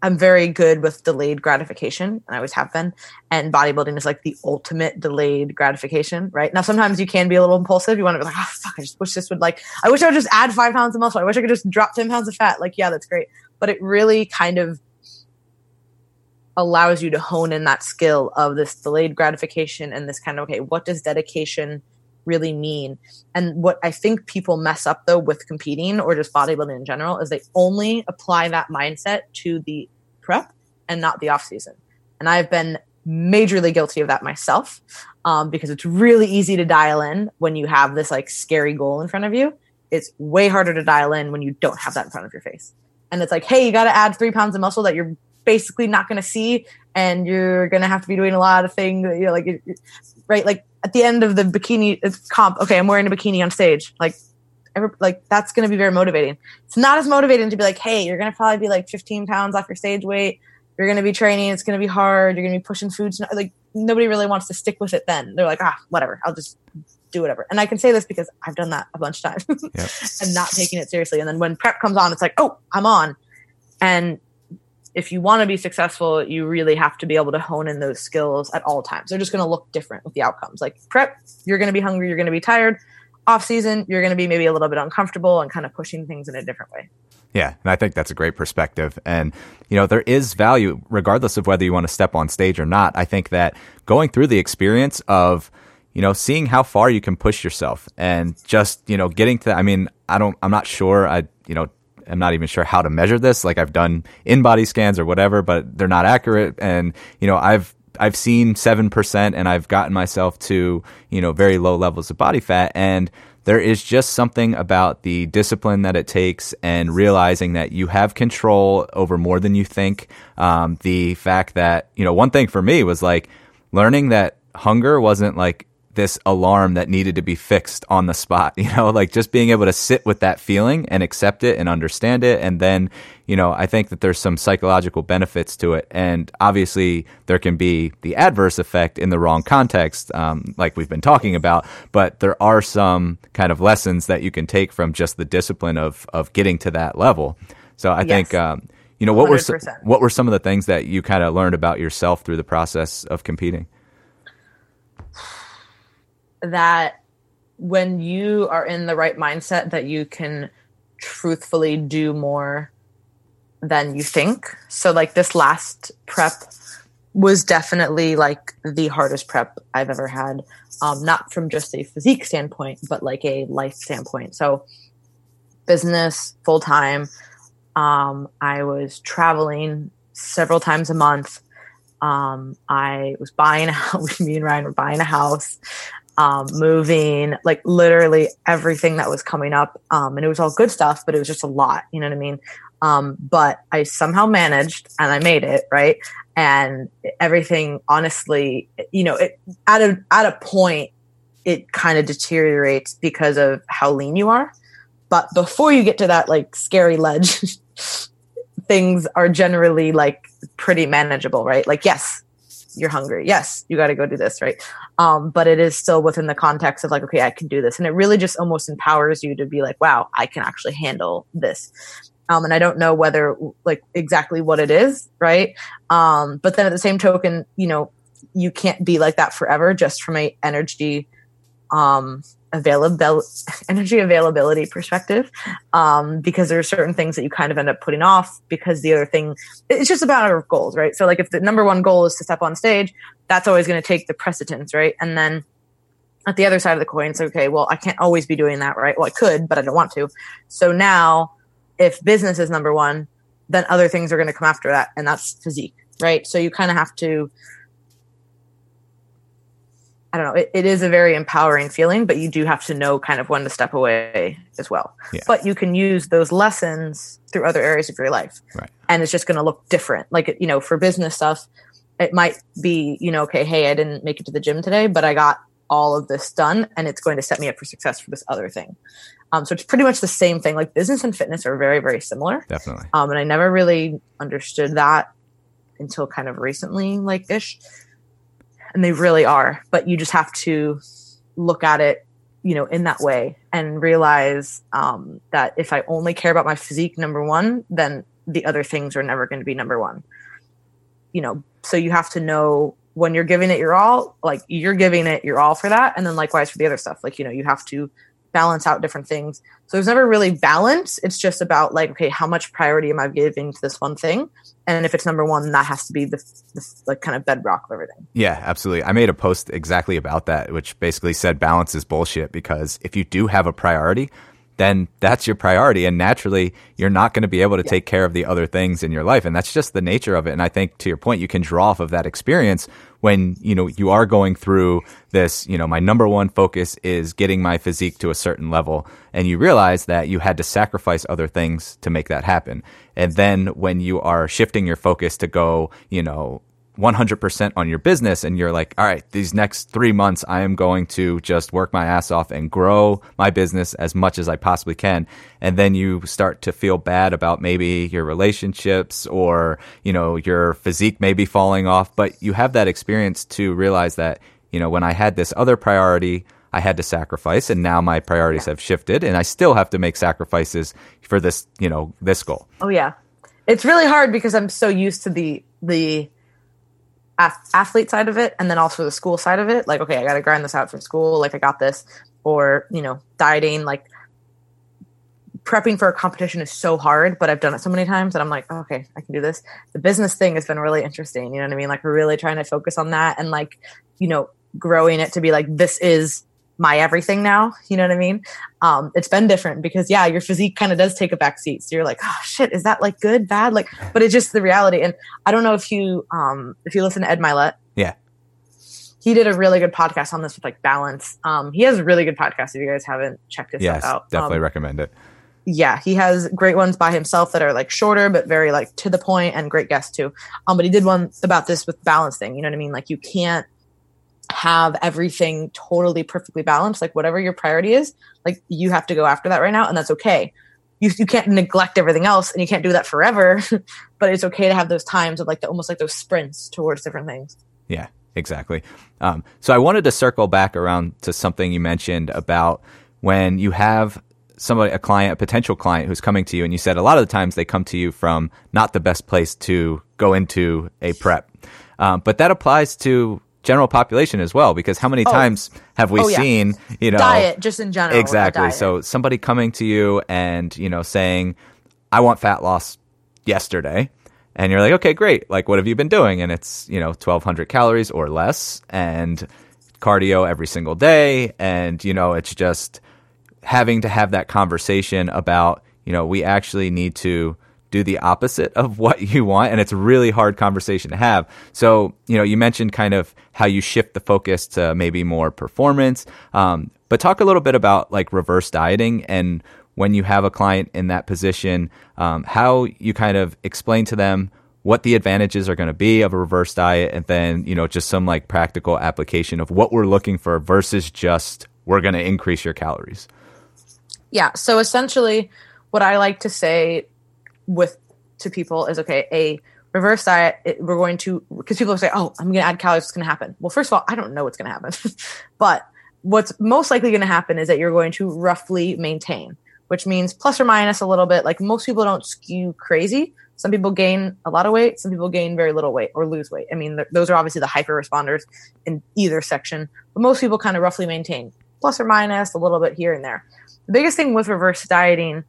I'm very good with delayed gratification, and I always have been. And bodybuilding is like the ultimate delayed gratification, right? Now, sometimes you can be a little impulsive. You want to be like, oh, fuck, I just wish this would like, I wish I would just add 5 pounds of muscle. I wish I could just drop 10 pounds of fat. Like, yeah, that's great. But it really kind of allows you to hone in that skill of this delayed gratification and this kind of, okay, what does dedication really mean? And what I think people mess up though with competing or just bodybuilding in general is they only apply that mindset to the prep and not the off season. And I've been majorly guilty of that myself, because it's really easy to dial in when you have this like scary goal in front of you. It's way harder to dial in when you don't have that in front of your face. And it's like, hey, you got to add 3 pounds of muscle that you're basically not going to see, and you're going to have to be doing a lot of things, you know, like, right? Like at the end of the bikini comp, okay, I'm wearing a bikini on stage. Like that's going to be very motivating. It's not as motivating to be like, hey, you're going to probably be like 15 pounds off your stage weight. You're going to be training. It's going to be hard. You're going to be pushing foods. Like nobody really wants to stick with it then. They're like, whatever. I'll just do whatever. And I can say this because I've done that a bunch of times and not taking it seriously. And then when prep comes on, it's like, oh, I'm on. And if you want to be successful, you really have to be able to hone in those skills at all times. They're just going to look different with the outcomes. Like prep, you're going to be hungry. You're going to be tired. Off season, you're going to be maybe a little bit uncomfortable and kind of pushing things in a different way. Yeah, and I think that's a great perspective. And, you know, there is value regardless of whether you want to step on stage or not. I think that going through the experience of, you know, seeing how far you can push yourself and just, you know, getting to, I'm not even sure how to measure this. Like I've done in-body scans or whatever, but they're not accurate. And, you know, I've seen 7% and I've gotten myself to, you know, very low levels of body fat. And there is just something about the discipline that it takes and realizing that you have control over more than you think. The fact that, you know, one thing for me was like learning that hunger wasn't like this alarm that needed to be fixed on the spot, you know, like just being able to sit with that feeling and accept it and understand it. And then, you know, I think that there's some psychological benefits to it. And obviously there can be the adverse effect in the wrong context, like we've been talking about, but there are some kind of lessons that you can take from just the discipline of getting to that level. So I think, you know, 100%. what were some of the things that you kind of learned about yourself through the process of competing? That when you are in the right mindset that you can truthfully do more than you think. So like this last prep was definitely like the hardest prep I've ever had. Not from just a physique standpoint, but like a life standpoint. So business, full time. I was traveling several times a month. I was buying a house. Me and Ryan were buying a house. Moving, like literally everything that was coming up. And it was all good stuff, but it was just a lot, you know what I mean? But I somehow managed and I made it, right? And everything, honestly, you know, at a point, it kind of deteriorates because of how lean you are. But before you get to that like scary ledge, things are generally like pretty manageable, right? Like, yes, you're hungry. Yes, you got to go do this, right? But it is still within the context of like, okay, I can do this. And it really just almost empowers you to be like, wow, I can actually handle this. And I don't know whether like exactly what it is, right? But then at the same token, you know, you can't be like that forever just from a energy availability perspective, because there are certain things that you kind of end up putting off because the other thing, it's just a matter of goals, right? So like if the number one goal is to step on stage, that's always going to take the precedence, right? And then at the other side of the coin, it's okay, well, I can't always be doing that, right? Well, I could, but I don't want to. So now if business is number one, then other things are going to come after that. And that's physique, right? So you kind of have to, I don't know, it is a very empowering feeling, but you do have to know kind of when to step away as well. Yeah. But you can use those lessons through other areas of your life. Right. And it's just going to look different. Like, you know, for business stuff, it might be, you know, okay, hey, I didn't make it to the gym today, but I got all of this done and it's going to set me up for success for this other thing. So it's pretty much the same thing. Like business and fitness are very, very similar. Definitely. And I never really understood that until kind of recently, like ish. And they really are, but you just have to look at it, you know, in that way and realize that if I only care about my physique, number one, then the other things are never going to be number one, you know? So you have to know when you're giving it your all, like you're giving it your all for that. And then likewise for the other stuff, like, you know, you have to balance out different things. So there's never really balance. It's just about like, okay, how much priority am I giving to this one thing? And if it's number one, that has to be the like kind of bedrock of everything. Yeah, absolutely. I made a post exactly about that, which basically said balance is bullshit, because if you do have a priority, then that's your priority. And naturally, you're not going to be able to take care of the other things in your life. And that's just the nature of it. And I think, to your point, you can draw off of that experience when, you know, you are going through this, you know, my number one focus is getting my physique to a certain level. And you realize that you had to sacrifice other things to make that happen. And then when you are shifting your focus to go, you know, 100% on your business, and you're like, all right, these next 3 months, I am going to just work my ass off and grow my business as much as I possibly can. And then you start to feel bad about maybe your relationships, or, you know, your physique may be falling off, but you have that experience to realize that, you know, when I had this other priority, I had to sacrifice, and now my priorities have shifted, and I still have to make sacrifices for this, you know, this goal. Oh yeah. It's really hard because I'm so used to the athlete side of it, and then also the school side of it. Like, okay, I got to grind this out for school. Like, I got this. Or, you know, dieting, like prepping for a competition is so hard, but I've done it so many times that I'm like, oh, okay, I can do this. The business thing has been really interesting. You know what I mean? Like, we're really trying to focus on that and, like, you know, growing it to be like, this is my everything now. You know what I mean? It's been different because, yeah, your physique kind of does take a backseat. So you're like, oh shit, is that like good, bad? Like, but it's just the reality. And I don't know if you listen to Ed Mylett. Yeah. He did a really good podcast on this with like balance. He has a really good podcast. If you guys haven't checked his stuff out, definitely recommend it. Yeah. He has great ones by himself that are like shorter, but very like to the point, and great guests too. But he did one about this with balance thing. You know what I mean? Like, you can't have everything totally perfectly balanced. Like, whatever your priority is, like, you have to go after that right now, and that's okay. You can't neglect everything else, and you can't do that forever, but it's okay to have those times of like almost like those sprints towards different things. Yeah, exactly. So I wanted to circle back around to something you mentioned about when you have somebody, a client, a potential client who's coming to you, and you said a lot of the times they come to you from not the best place to go into a prep. But that applies to general population as well, because how many times have we seen, you know, diet just in general? Exactly. So somebody coming to you and, you know, saying, I want fat loss yesterday. And you're like, okay, great. Like, what have you been doing? And it's, you know, 1200 calories or less, and cardio every single day. And, you know, it's just having to have that conversation about, you know, we actually need to do the opposite of what you want. And it's a really hard conversation to have. So, you know, you mentioned kind of how you shift the focus to maybe more performance. But talk a little bit about like reverse dieting, and when you have a client in that position, how you kind of explain to them what the advantages are going to be of a reverse diet. And then, you know, just some like practical application of what we're looking for versus just, we're going to increase your calories. Yeah. So essentially what I like to say to people is, okay, a reverse diet, we're going to, because people say, oh, I'm going to add calories, what's going to happen? Well, first of all, I don't know what's going to happen, but what's most likely going to happen is that you're going to roughly maintain, which means plus or minus a little bit. Like, most people don't skew crazy. Some people gain a lot of weight. Some people gain very little weight or lose weight. I mean, those are obviously the hyper responders in either section, but most people kind of roughly maintain plus or minus a little bit here and there. The biggest thing with reverse dieting,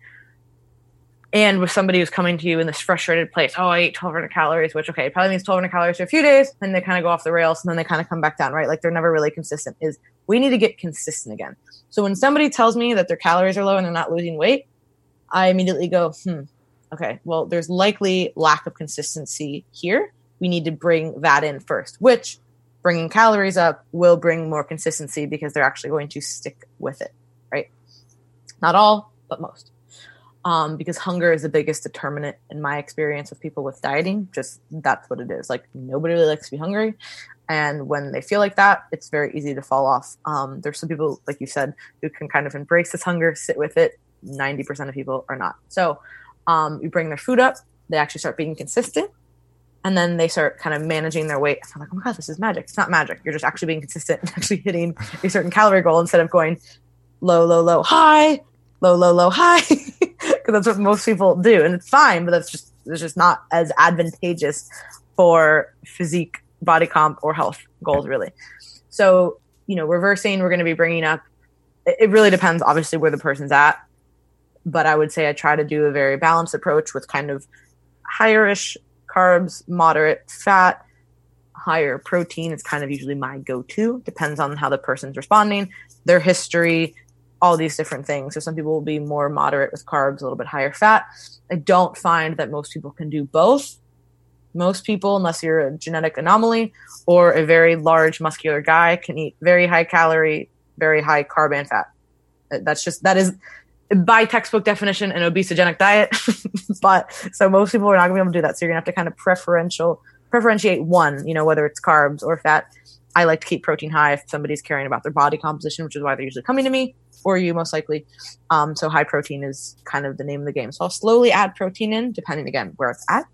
and with somebody who's coming to you in this frustrated place, oh, I ate 1,200 calories, which, okay, it probably means 1,200 calories for a few days, then they kind of go off the rails, and then they kind of come back down, right? Like, they're never really consistent. Is we need to get consistent again. So when somebody tells me that their calories are low and they're not losing weight, I immediately go, okay, well, there's likely lack of consistency here. We need to bring that in first, which bringing calories up will bring more consistency because they're actually going to stick with it, right? Not all, but most. Because hunger is the biggest determinant in my experience with people with dieting. Just that's what it is. Like, nobody really likes to be hungry. And when they feel like that, it's very easy to fall off. There's some people, like you said, who can kind of embrace this hunger, sit with it. 90% of people are not. So you bring their food up, they actually start being consistent, and then they start kind of managing their weight. I'm like, oh my God, this is magic. It's not magic. You're just actually being consistent and actually hitting a certain calorie goal instead of going low, low, low, high, low, low, low, high. Because that's what most people do, and it's fine, but it's just not as advantageous for physique, body comp, or health goals, really. So, you know, reversing, we're going to be bringing up it really depends, obviously, where the person's at. But I would say I try to do a very balanced approach with kind of higher-ish carbs, moderate fat, higher protein. It's kind of usually my go-to. Depends on how the person's responding, their history, all these different things. So some people will be more moderate with carbs, a little bit higher fat. I don't find that most people can do both. Most people, unless you're a genetic anomaly or a very large muscular guy, can eat very high calorie, very high carb and fat. That is by textbook definition an obesogenic diet. But so most people are not gonna be able to do that. So you're gonna have to kind of preferentiate one, you know, whether it's carbs or fat. I like to keep protein high if somebody's caring about their body composition, which is why they're usually coming to me or you most likely. So high protein is kind of the name of the game. So I'll slowly add protein in, depending again where it's at.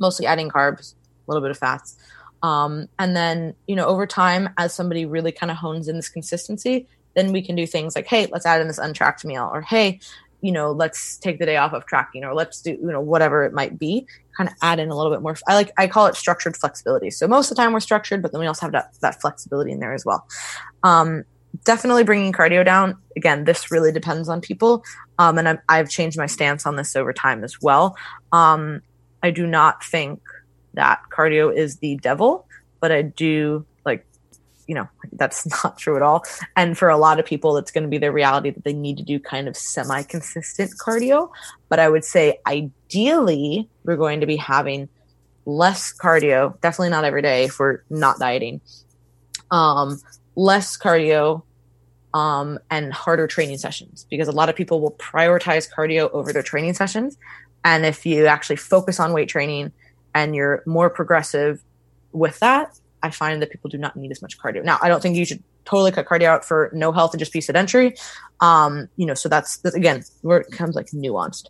Mostly adding carbs, a little bit of fats. And then, you know, over time, as somebody really kind of hones in this consistency, then we can do things like, hey, let's add in this untracked meal, or hey, you know, let's take the day off of tracking, or let's do, you know, whatever it might be, kind of add in a little bit more. I call it structured flexibility. So most of the time we're structured, but then we also have that flexibility in there as well. Definitely bringing cardio down. Again, this really depends on people. And I've changed my stance on this over time as well. I do not think that cardio is the devil, but I do, like, you know, that's not true at all. And for a lot of people, it's going to be their reality that they need to do kind of semi-consistent cardio. But I would say ideally we're going to be having less cardio, definitely not every day if we're not dieting, less cardio and harder training sessions, because a lot of people will prioritize cardio over their training sessions. And if you actually focus on weight training and you're more progressive with that, I find that people do not need as much cardio. Now, I don't think you should totally cut cardio out for no health and just be sedentary. You know, so that's again, where it becomes like nuanced.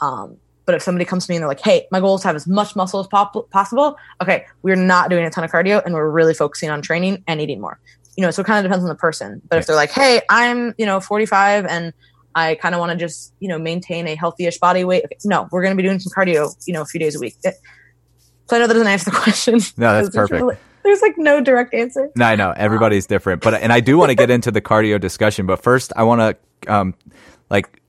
But if somebody comes to me and they're like, hey, my goal is to have as much muscle as possible. Okay. We're not doing a ton of cardio and we're really focusing on training and eating more, you know, so it kind of depends on the person. But if they're like, hey, I'm, you know, 45 and I kind of want to just, you know, maintain a healthy-ish body weight. Okay, no, we're going to be doing some cardio, you know, a few days a week. So I know that doesn't answer the question. No, that's perfect. There's like no direct answer. No, I know. Everybody's different. And I do want to get into the cardio discussion. But first, I want to,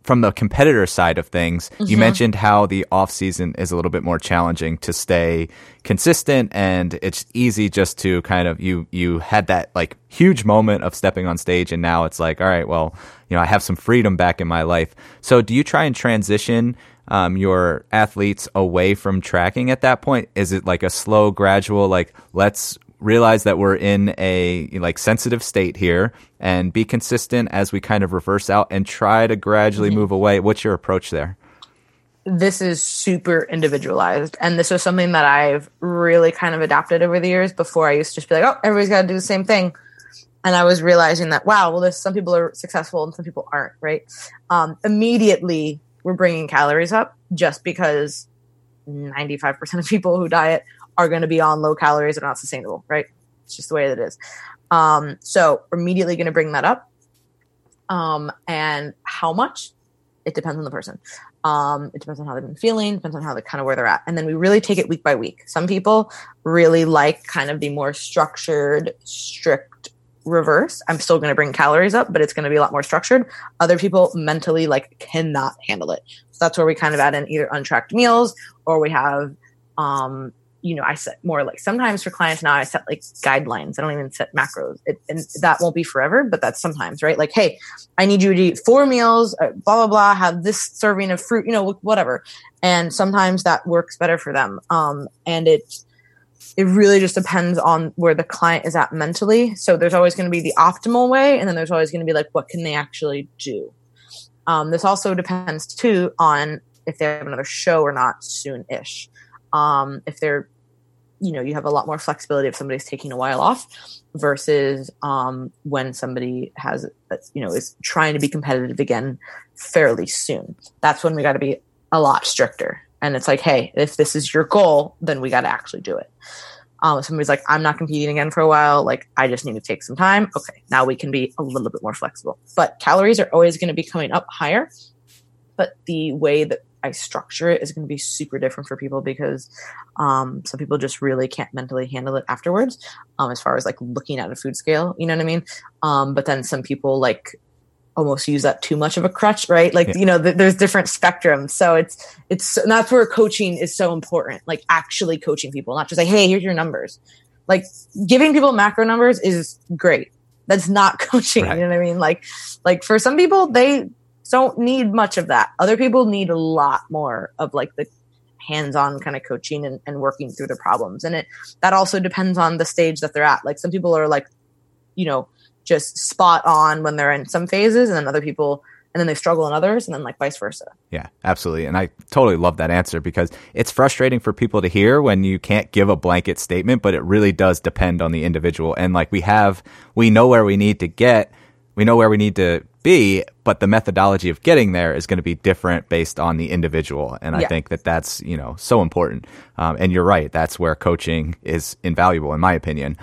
from the competitor side of things, mm-hmm. you mentioned how the off-season is a little bit more challenging to stay consistent. And it's easy just to kind of, you had that like huge moment of stepping on stage. And now it's like, all right, well, you know, I have some freedom back in my life. So do you try and transition your athletes away from tracking at that point? Is it like a slow, gradual, like, let's realize that we're in a like sensitive state here and be consistent as we kind of reverse out and try to gradually move away? What's your approach there? This is super individualized. And this is something that I've really kind of adapted over the years. Before I used to just be like, oh, everybody's got to do the same thing. And I was realizing that, wow, well, some people are successful and some people aren't, right? Immediately, we're bringing calories up just because 95% of people who diet are going to be on low calories. They're not sustainable, right? It's just the way that it is. So immediately going to bring that up. And how much? It depends on the person. It depends on how they've been feeling, depends on how they kind of where they're at. And then we really take it week by week. Some people really like kind of the more structured, strict reverse. I'm still going to bring calories up, but it's going to be a lot more structured. Other people mentally like cannot handle it. So that's where we kind of add in either untracked meals, or we have, you know, I set more like sometimes for clients now I set like guidelines. I don't even set macros. And that won't be forever, but that's sometimes, right? Like, hey, I need you to eat 4 meals, blah, blah, blah, have this serving of fruit, you know, whatever. And sometimes that works better for them. And it really just depends on where the client is at mentally. So there's always going to be the optimal way. And then there's always going to be like, what can they actually do? This also depends too on if they have another show or not soon-ish. If they're, you know, you have a lot more flexibility if somebody's taking a while off versus when somebody has, you know, is trying to be competitive again fairly soon. That's when we got to be a lot stricter. And it's like, hey, if this is your goal, then we got to actually do it. Somebody's like, I'm not competing again for a while. Like, I just need to take some time. Okay, now we can be a little bit more flexible. But calories are always going to be coming up higher. But the way that I structure it is going to be super different for people, because some people just really can't mentally handle it afterwards, as far as like looking at a food scale. You know what I mean? But then some people like almost use that too much of a crutch, right? Like, you know, there's different spectrums. So it's, and that's where coaching is so important. Like actually coaching people, not just like, hey, here's your numbers. Like giving people macro numbers is great. That's not coaching. Right. You know what I mean? Like for some people, they don't need much of that. Other people need a lot more of like the hands-on kind of coaching and working through the problems. And that also depends on the stage that they're at. Like some people are like, you know, just spot on when they're in some phases, and then other people, and then they struggle in others, and then like vice versa. Yeah, absolutely. And I totally love that answer, because it's frustrating for people to hear when you can't give a blanket statement, but it really does depend on the individual. And like we know where we need to get, we know where we need to be, but the methodology of getting there is going to be different based on the individual. And I think that that's, you know, so important. And you're right. That's where coaching is invaluable, in my opinion.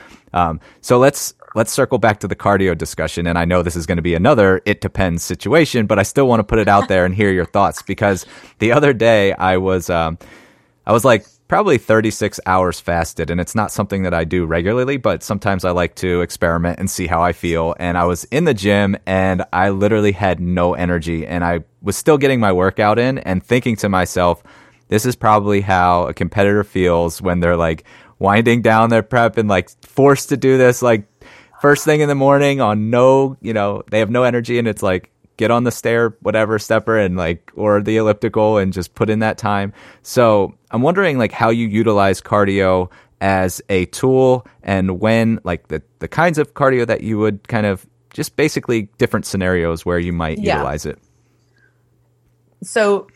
So let's circle back to the cardio discussion. And I know this is going to be another it depends situation, but I still want to put it out there and hear your thoughts, because the other day I was like probably 36 hours fasted, and it's not something that I do regularly, but sometimes I like to experiment and see how I feel. And I was in the gym and I literally had no energy, and I was still getting my workout in and thinking to myself, this is probably how a competitor feels when they're like winding down their prep and like forced to do this, like, first thing in the morning on no, you know, they have no energy, and it's like, get on the stair, whatever stepper, and like, or the elliptical, and just put in that time. So I'm wondering like how you utilize cardio as a tool, and when like the kinds of cardio that you would kind of just basically different scenarios where you might utilize it. So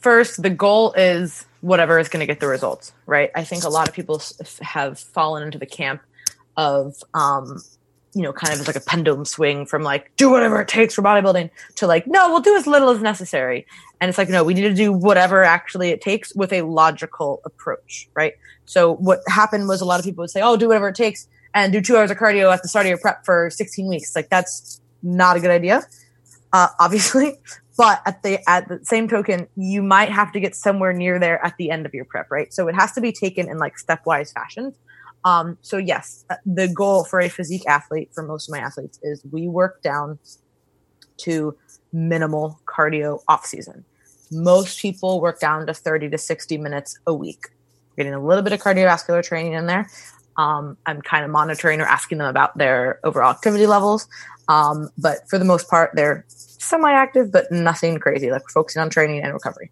first, the goal is whatever is going to get the results, right? I think a lot of people have fallen into the camp of, you know, kind of like a pendulum swing from like, do whatever it takes for bodybuilding to like, no, we'll do as little as necessary. And it's like, no, we need to do whatever actually it takes with a logical approach, right? So what happened was a lot of people would say, oh, do whatever it takes and do 2 hours of cardio at the start of your prep for 16 weeks. Like, that's not a good idea, obviously. But at the same token, you might have to get somewhere near there at the end of your prep, right? So it has to be taken in like stepwise fashion. So yes, the goal for a physique athlete, for most of my athletes, is we work down to minimal cardio off season. Most people work down to 30 to 60 minutes a week. We're getting a little bit of cardiovascular training in there. I'm kind of monitoring or asking them about their overall activity levels. But for the most part, they're semi-active, but nothing crazy. Like, we're focusing on training and recovery.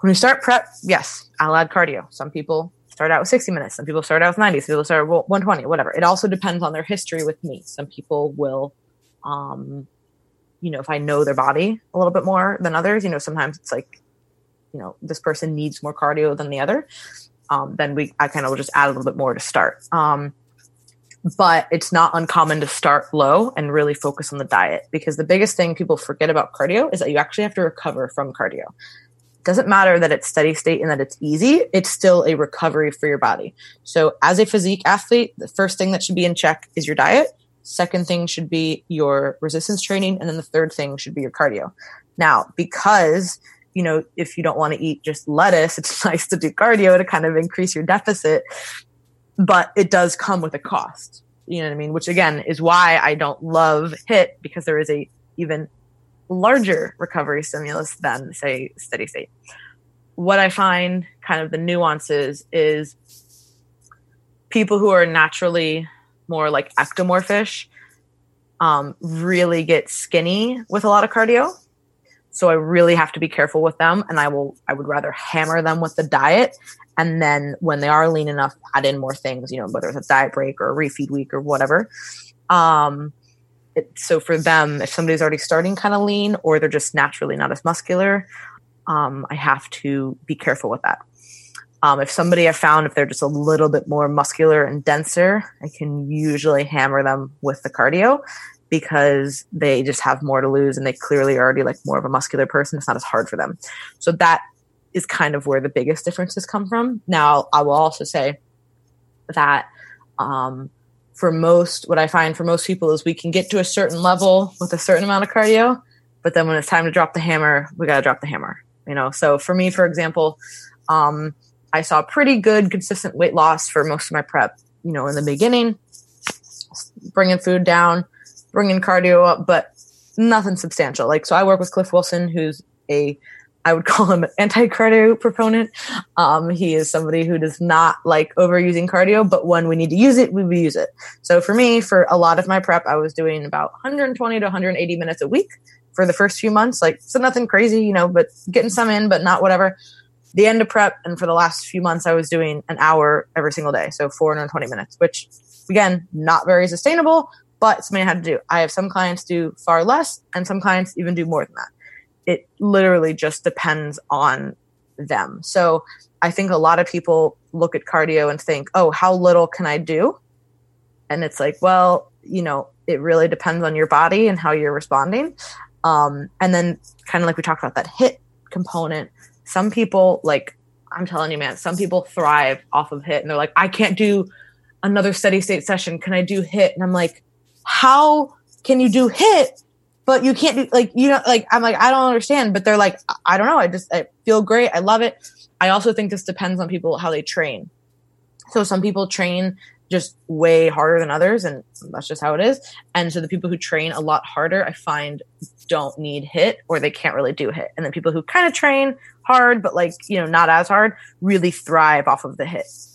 When we start prep, yes, I'll add cardio. Some people start out with 60 minutes. Some people start out with 90. Some people start with 120, whatever. It also depends on their history with me. Some people will, you know, if I know their body a little bit more than others, you know, sometimes it's like, you know, this person needs more cardio than the other. Then I kind of will just add a little bit more to start. But it's not uncommon to start low and really focus on the diet, because the biggest thing people forget about cardio is that you actually have to recover from cardio. Doesn't matter that it's steady state and that it's easy. It's still a recovery for your body. So as a physique athlete, the first thing that should be in check is your diet. Second thing should be your resistance training. And then the third thing should be your cardio. Now, because, you know, if you don't want to eat just lettuce, it's nice to do cardio to kind of increase your deficit, but it does come with a cost, you know what I mean? Which again is why I don't love HIIT, because there is a even larger recovery stimulus than, say, steady state. What I find kind of the nuances is people who are naturally more like ectomorphish really get skinny with a lot of cardio. So I really have to be careful with them, and I would rather hammer them with the diet, and then when they are lean enough, add in more things, you know, whether it's a diet break or a refeed week or whatever. So for them, if somebody's already starting kind of lean, or they're just naturally not as muscular, I have to be careful with that. If somebody I found, if they're just a little bit more muscular and denser, I can usually hammer them with the cardio, because they just have more to lose and they clearly are already like more of a muscular person. It's not as hard for them. So that is kind of where the biggest differences come from. Now, I will also say that, what I find for most people is we can get to a certain level with a certain amount of cardio, but then when it's time to drop the hammer, we got to drop the hammer, you know? So for me, for example, I saw pretty good, consistent weight loss for most of my prep, you know, in the beginning, bringing food down, bringing cardio up, but nothing substantial. Like, so I work with Cliff Wilson, who's I would call him an anti-cardio proponent. He is somebody who does not like overusing cardio, but when we need to use it, we would use it. So for me, for a lot of my prep, I was doing about 120 to 180 minutes a week for the first few months. Like, so nothing crazy, you know, but getting some in, but not whatever. The end of prep, and for the last few months, I was doing an hour every single day. So 420 minutes, which again, not very sustainable, but something I had to do. I have some clients do far less and some clients even do more than that. It literally just depends on them. So I think a lot of people look at cardio and think, oh, how little can I do? And it's like, well, you know, it really depends on your body and how you're responding. And then kind of like we talked about that HIIT component, some people, like, I'm telling you, man, some people thrive off of HIIT and they're like, I can't do another steady state session. Can I do HIIT? And I'm like, how can you do HIIT? But you can't do, like, you know, like, I'm like, I don't understand, but they're like, I don't know. I feel great. I love it. I also think this depends on people, how they train. So some people train just way harder than others, and that's just how it is. And so the people who train a lot harder, I find don't need HIIT, or they can't really do HIIT. And then people who kind of train hard, but like, you know, not as hard, really thrive off of the HIIT.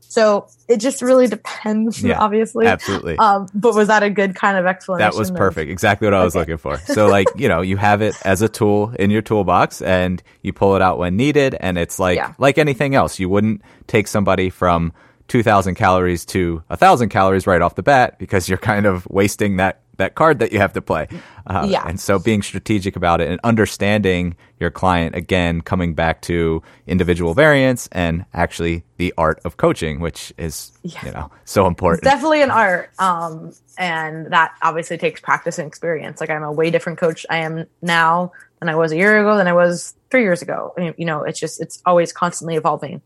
So it just really depends, yeah, obviously. Absolutely. But was that a good kind of explanation? That was perfect. Exactly what I was looking for. So, like, you know, you have it as a tool in your toolbox and you pull it out when needed. And it's like, yeah, like anything else. You wouldn't take somebody from 2,000 calories to 1,000 calories right off the bat, because you're kind of wasting that card that you have to play. Yeah. And so being strategic about it and understanding your client, again, coming back to individual variance and actually the art of coaching, which is, yeah, you know, so important. It's definitely an art. And that obviously takes practice and experience. Like, I'm a way different coach I am now than I was a year ago, than I was 3 years ago. You know, it's just, it's always constantly evolving.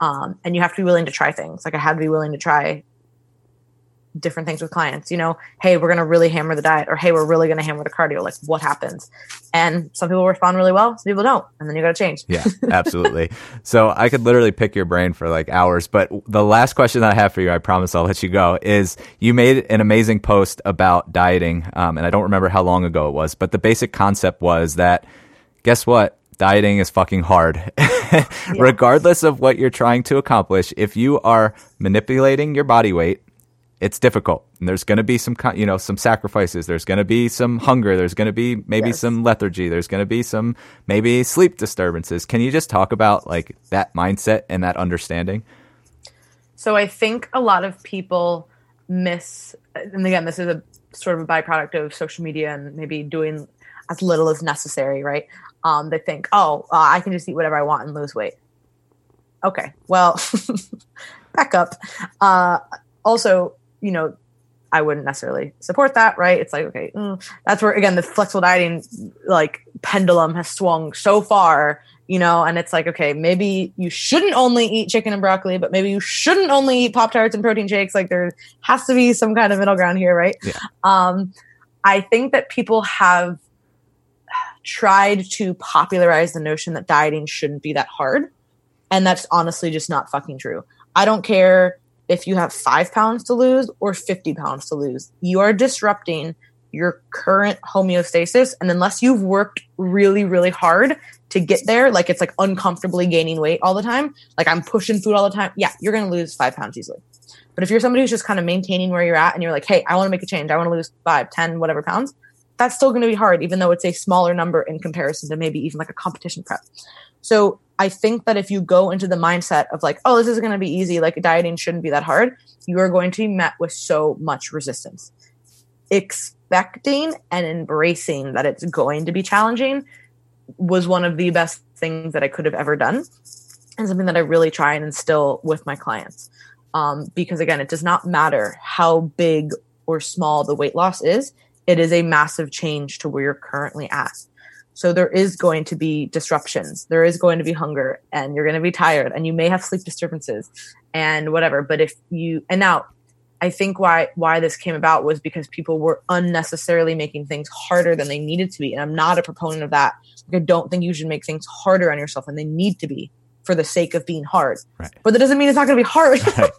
And you have to be willing to try things. Like, I had to be willing to try different things with clients, you know, hey, we're going to really hammer the diet, or hey, we're really going to hammer the cardio. Like, what happens? And some people respond really well, some people don't. And then you got to change. Yeah, absolutely. So I could literally pick your brain for like hours, but the last question that I have for you, I promise I'll let you go, is you made an amazing post about dieting. And I don't remember how long ago it was, but the basic concept was that, guess what? Dieting is fucking hard. Yeah. Regardless of what you're trying to accomplish, if you are manipulating your body weight, it's difficult. And there's going to be some, you know, some sacrifices. There's going to be some hunger. There's going to be maybe, yes, some lethargy. There's going to be some maybe sleep disturbances. Can you just talk about like that mindset and that understanding? So I think a lot of people miss, and again, this is a sort of a byproduct of social media and maybe doing as little as necessary, right? They think, oh, I can just eat whatever I want and lose weight. Okay, well, back up. Also, you know, I wouldn't necessarily support that, right? It's like, okay, that's where, again, the flexible dieting, like, pendulum has swung so far, you know, and it's like, okay, maybe you shouldn't only eat chicken and broccoli, but maybe you shouldn't only eat Pop-Tarts and protein shakes. Like, there has to be some kind of middle ground here, right? Yeah. I think that people have tried to popularize the notion that dieting shouldn't be that hard. And that's honestly just not fucking true. I don't care if you have 5 pounds to lose or 50 pounds to lose. You are disrupting your current homeostasis. And unless you've worked really, really hard to get there, like, it's like uncomfortably gaining weight all the time, like, I'm pushing food all the time, yeah, you're going to lose 5 pounds easily. But if you're somebody who's just kind of maintaining where you're at and you're like, hey, I want to make a change, I want to lose 5, 10, whatever pounds, that's still going to be hard, even though it's a smaller number in comparison to maybe even like a competition prep. So I think that if you go into the mindset of like, oh, this is going to be easy, like, dieting shouldn't be that hard, you are going to be met with so much resistance. Expecting and embracing that it's going to be challenging was one of the best things that I could have ever done, and something that I really try and instill with my clients. Because again, it does not matter how big or small the weight loss is. It is a massive change to where you're currently at. So there is going to be disruptions. There is going to be hunger, and you're going to be tired, and you may have sleep disturbances and whatever. But if you, and now I think why this came about was because people were unnecessarily making things harder than they needed to be. And I'm not a proponent of that. Like, I don't think you should make things harder on yourself than they need to be for the sake of being hard. Right. But that doesn't mean it's not going to be hard. Right.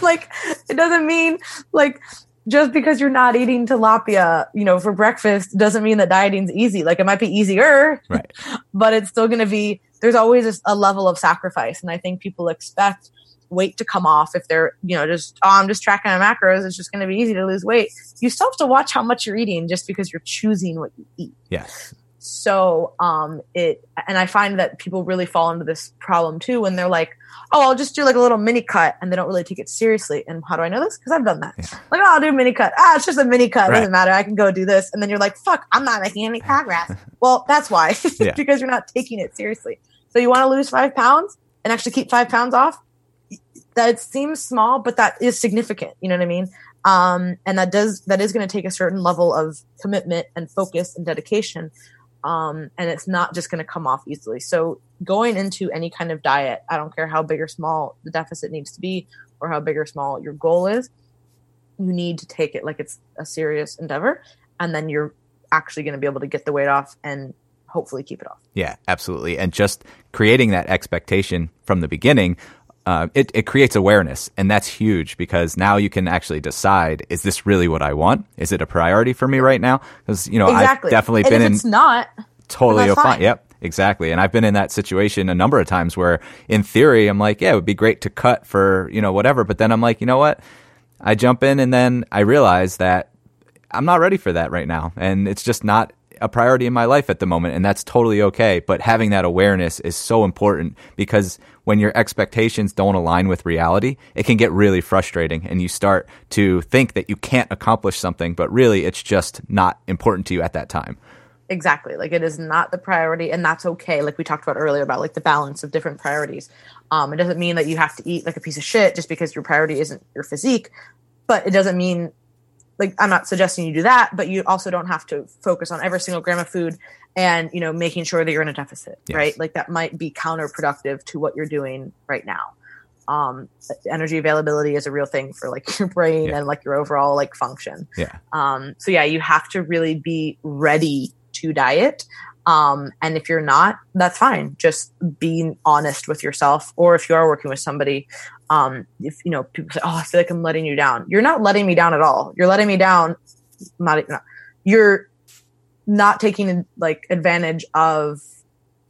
Like, it doesn't mean like, just because you're not eating tilapia, you know, for breakfast doesn't mean that dieting's easy. Like, it might be easier, right? But it's still going to be, there's always a level of sacrifice. And I think people expect weight to come off if they're, you know, just, oh, I'm just tracking my macros, it's just going to be easy to lose weight. You still have to watch how much you're eating just because you're choosing what you eat. Yes. So and I find that people really fall into this problem too when they're like, oh, I'll just do like a little mini cut, and they don't really take it seriously. And how do I know this? Because I've done that. Yeah. Like, oh, I'll do a mini cut. Ah, it's just a mini cut. It doesn't matter. I can go do this. And then you're like, fuck, I'm not making any progress. Well, that's why, because you're not taking it seriously. So you want to lose 5 pounds and actually keep 5 pounds off? That seems small, but that is significant. You know what I mean? And that is going to take a certain level of commitment and focus and dedication. And it's not just going to come off easily. So going into any kind of diet, I don't care how big or small the deficit needs to be or how big or small your goal is, you need to take it like it's a serious endeavor. And then you're actually going to be able to get the weight off and hopefully keep it off. Yeah, absolutely. And just creating that expectation from the beginning, it creates awareness. And that's huge, because now you can actually decide, is this really what I want? Is it a priority for me right now? Because, you know, I've definitely been in. It's not. Totally fine. Yep, exactly. And I've been in that situation a number of times where in theory, I'm like, yeah, it would be great to cut for, you know, whatever. But then I'm like, you know what? I jump in and then I realize that I'm not ready for that right now. And it's just not a priority in my life at the moment. And that's totally okay. But having that awareness is so important, because when your expectations don't align with reality, it can get really frustrating. And you start to think that you can't accomplish something, but really it's just not important to you at that time. Exactly. Like, it is not the priority, and that's okay. Like we talked about earlier about like the balance of different priorities. It doesn't mean that you have to eat like a piece of shit just because your priority isn't your physique, but it doesn't mean, like, I'm not suggesting you do that, but you also don't have to focus on every single gram of food and, you know, making sure that you're in a deficit, right? Like, that might be counterproductive to what you're doing right now. Energy availability is a real thing for like your brain and like your overall like function. Yeah. So yeah, you have to really be ready to diet. And if you're not, that's fine. Just being honest with yourself, or if you are working with somebody, if, you know, people say, oh, I feel like I'm letting you down. You're not letting me down at all. You're letting me down. You're not taking like advantage of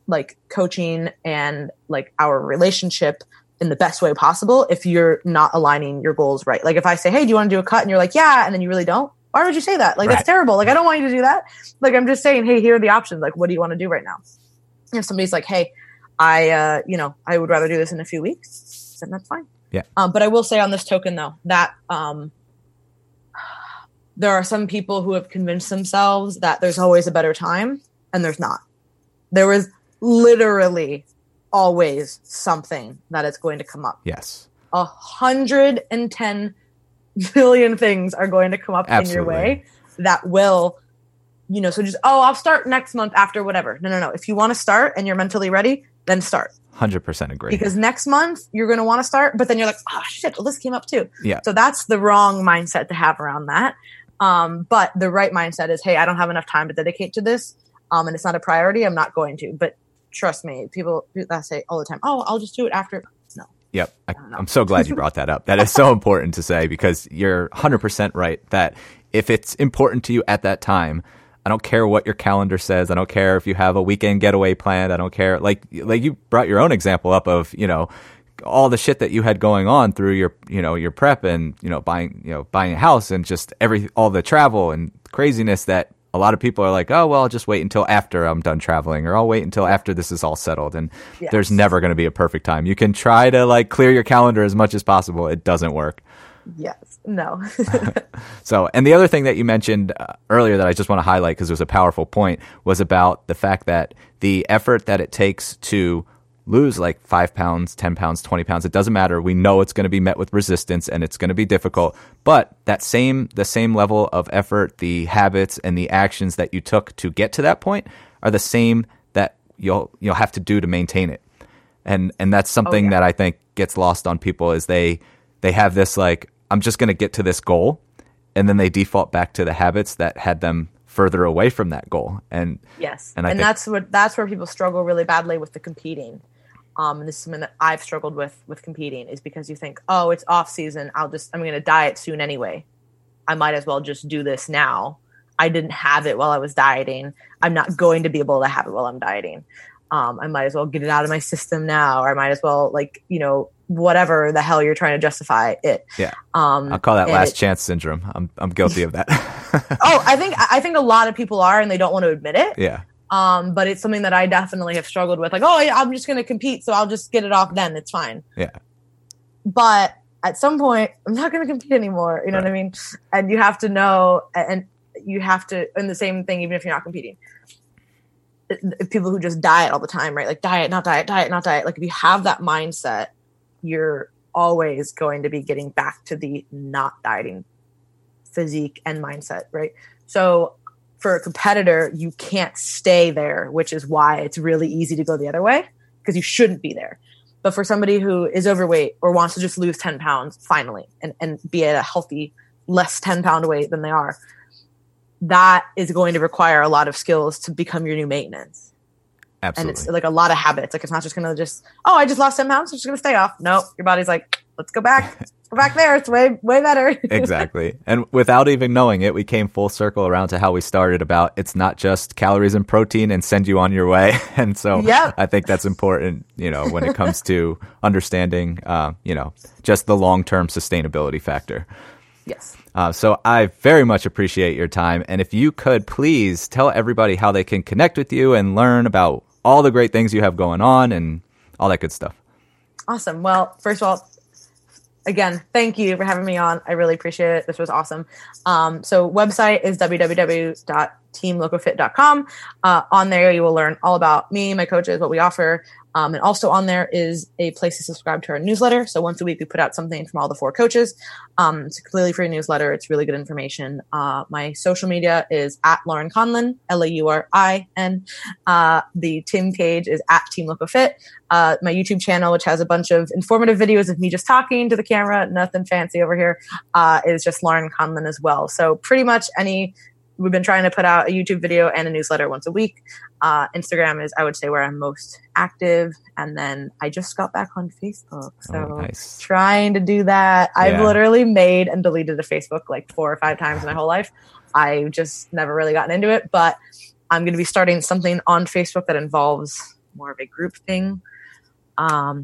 like coaching and like our relationship in the best way possible if you're not aligning your goals right. Like, if I say, hey, do you want to do a cut? And you're like, yeah. And then you really don't. Why would you say that? Like, that's terrible. Like, I don't want you to do that. Like, I'm just saying, hey, here are the options. Like, what do you want to do right now? And if somebody's like, hey, I would rather do this in a few weeks, then that's fine. Yeah. But I will say on this token though, that there are some people who have convinced themselves that there's always a better time, and there's not. There is literally always something that is going to come up. Yes. 110 million things are going to come up in your way that will, you know, so just, oh, I'll start next month after whatever. No. If you want to start and you're mentally ready, then start. 100% agree. Because next month you're going to want to start, but then you're like, oh shit, well, this came up too. Yeah. So that's the wrong mindset to have around that. But the right mindset is, hey, I don't have enough time to dedicate to this. And it's not a priority. I'm not going to, but trust me, people that say all the time, oh, I'll just do it after. Yep. I'm so glad you brought that up. That is so important to say, because you're 100% right that if it's important to you at that time, I don't care what your calendar says. I don't care if you have a weekend getaway planned. I don't care. Like you brought your own example up of, you know, all the shit that you had going on through your, you know, your prep and, buying a house and just all the travel and craziness that a lot of people are like, oh, well, I'll just wait until after I'm done traveling, or I'll wait until after this is all settled. And there's never going to be a perfect time. You can try to like clear your calendar as much as possible. It doesn't work. Yes. No. So, and the other thing that you mentioned earlier that I just want to highlight, because it was a powerful point, was about the fact that the effort that it takes to lose like 5 pounds, 10 pounds, 20 pounds. It doesn't matter. We know it's going to be met with resistance and it's going to be difficult, but the same level of effort, the habits and the actions that you took to get to that point are the same that you'll have to do to maintain it. And that's something that I think gets lost on people, is they have this like, I'm just going to get to this goal. And then they default back to the habits that had them further away from that goal. And that's where people struggle really badly with the competing. And this is something that I've struggled with competing, is because you think, oh, it's off season. I'm going to diet soon anyway. I might as well just do this now. I didn't have it while I was dieting. I'm not going to be able to have it while I'm dieting. I might as well get it out of my system now, or I might as well, like, you know, whatever the hell you're trying to justify it. Yeah. I'll call that last chance syndrome. I'm guilty of that. Oh, I think a lot of people are, and they don't want to admit it. Yeah. But it's something that I definitely have struggled with. Like, oh, yeah, I'm just going to compete, so I'll just get it off then. It's fine. Yeah. But at some point, I'm not going to compete anymore. You know what I mean? And you have to know, and you have to, and the same thing, even if you're not competing. People who just diet all the time, right? Like diet, not diet, diet, not diet. Like if you have that mindset, you're always going to be getting back to the not dieting physique and mindset, right? So for a competitor, you can't stay there, which is why it's really easy to go the other way, because you shouldn't be there. But for somebody who is overweight or wants to just lose 10 pounds finally and be at a healthy, less 10 pound weight than they are, that is going to require a lot of skills to become your new maintenance. Absolutely. And it's like a lot of habits. Like it's not just going to just, oh, I just lost 10 pounds, so I'm just going to stay off. No, your body's like, let's go back. Let's go back there. It's way, way better. Exactly. And without even knowing it, we came full circle around to how we started about it's not just calories and protein and send you on your way. And so I think that's important, you know, when it comes to understanding, you know, just the long-term sustainability factor. Yes. So I very much appreciate your time. And if you could please tell everybody how they can connect with you and learn about all the great things you have going on and all that good stuff. Awesome. Well, first of all, again, thank you for having me on. I really appreciate it. This was awesome. So website is www.teamlocofit.com. On there, you will learn all about me, my coaches, what we offer. And also on there is a place to subscribe to our newsletter. So once a week, we put out something from all the four coaches. It's a completely free newsletter. It's really good information. My social media is at Laurin Conlin, L-A-U-R-I-N. The team page is at TeamLocoFit. My YouTube channel, which has a bunch of informative videos of me just talking to the camera, nothing fancy over here, is just Laurin Conlin as well. So pretty much we've been trying to put out a YouTube video and a newsletter once a week. Instagram is, I would say, where I'm most active. And then I just got back on Facebook. So nice. Trying to do that. Yeah. I've literally made and deleted a Facebook like 4 or 5 times in my whole life. I've just never really gotten into it. But I'm going to be starting something on Facebook that involves more of a group thing.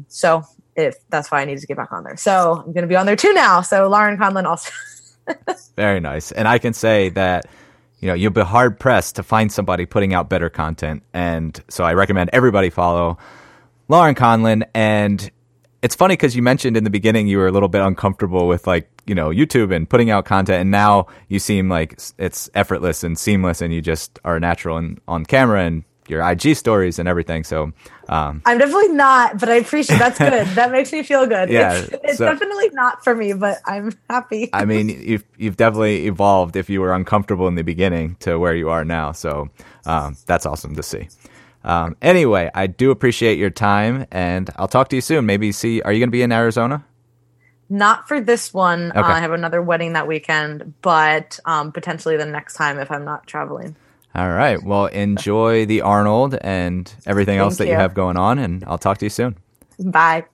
So if that's why I needed to get back on there. So I'm going to be on there too now. So Laurin Conlin also. Very nice. And I can say that you know, you'll be hard pressed to find somebody putting out better content. And so I recommend everybody follow Laurin Conlin. And it's funny because you mentioned in the beginning you were a little bit uncomfortable with, like, you know, YouTube and putting out content. And now you seem like it's effortless and seamless and you just are natural and on camera and your IG stories and everything. So I'm definitely not, but I appreciate that's good. That makes me feel good. Yeah, it's definitely not for me, but I'm happy. I mean, you've definitely evolved if you were uncomfortable in the beginning to where you are now. So that's awesome to see. Anyway, I do appreciate your time and I'll talk to you soon. Are you going to be in Arizona? Not for this one. Okay. I have another wedding that weekend, but potentially the next time if I'm not traveling. All right. Well, enjoy the Arnold and everything else that you have going on, and I'll talk to you soon. Bye.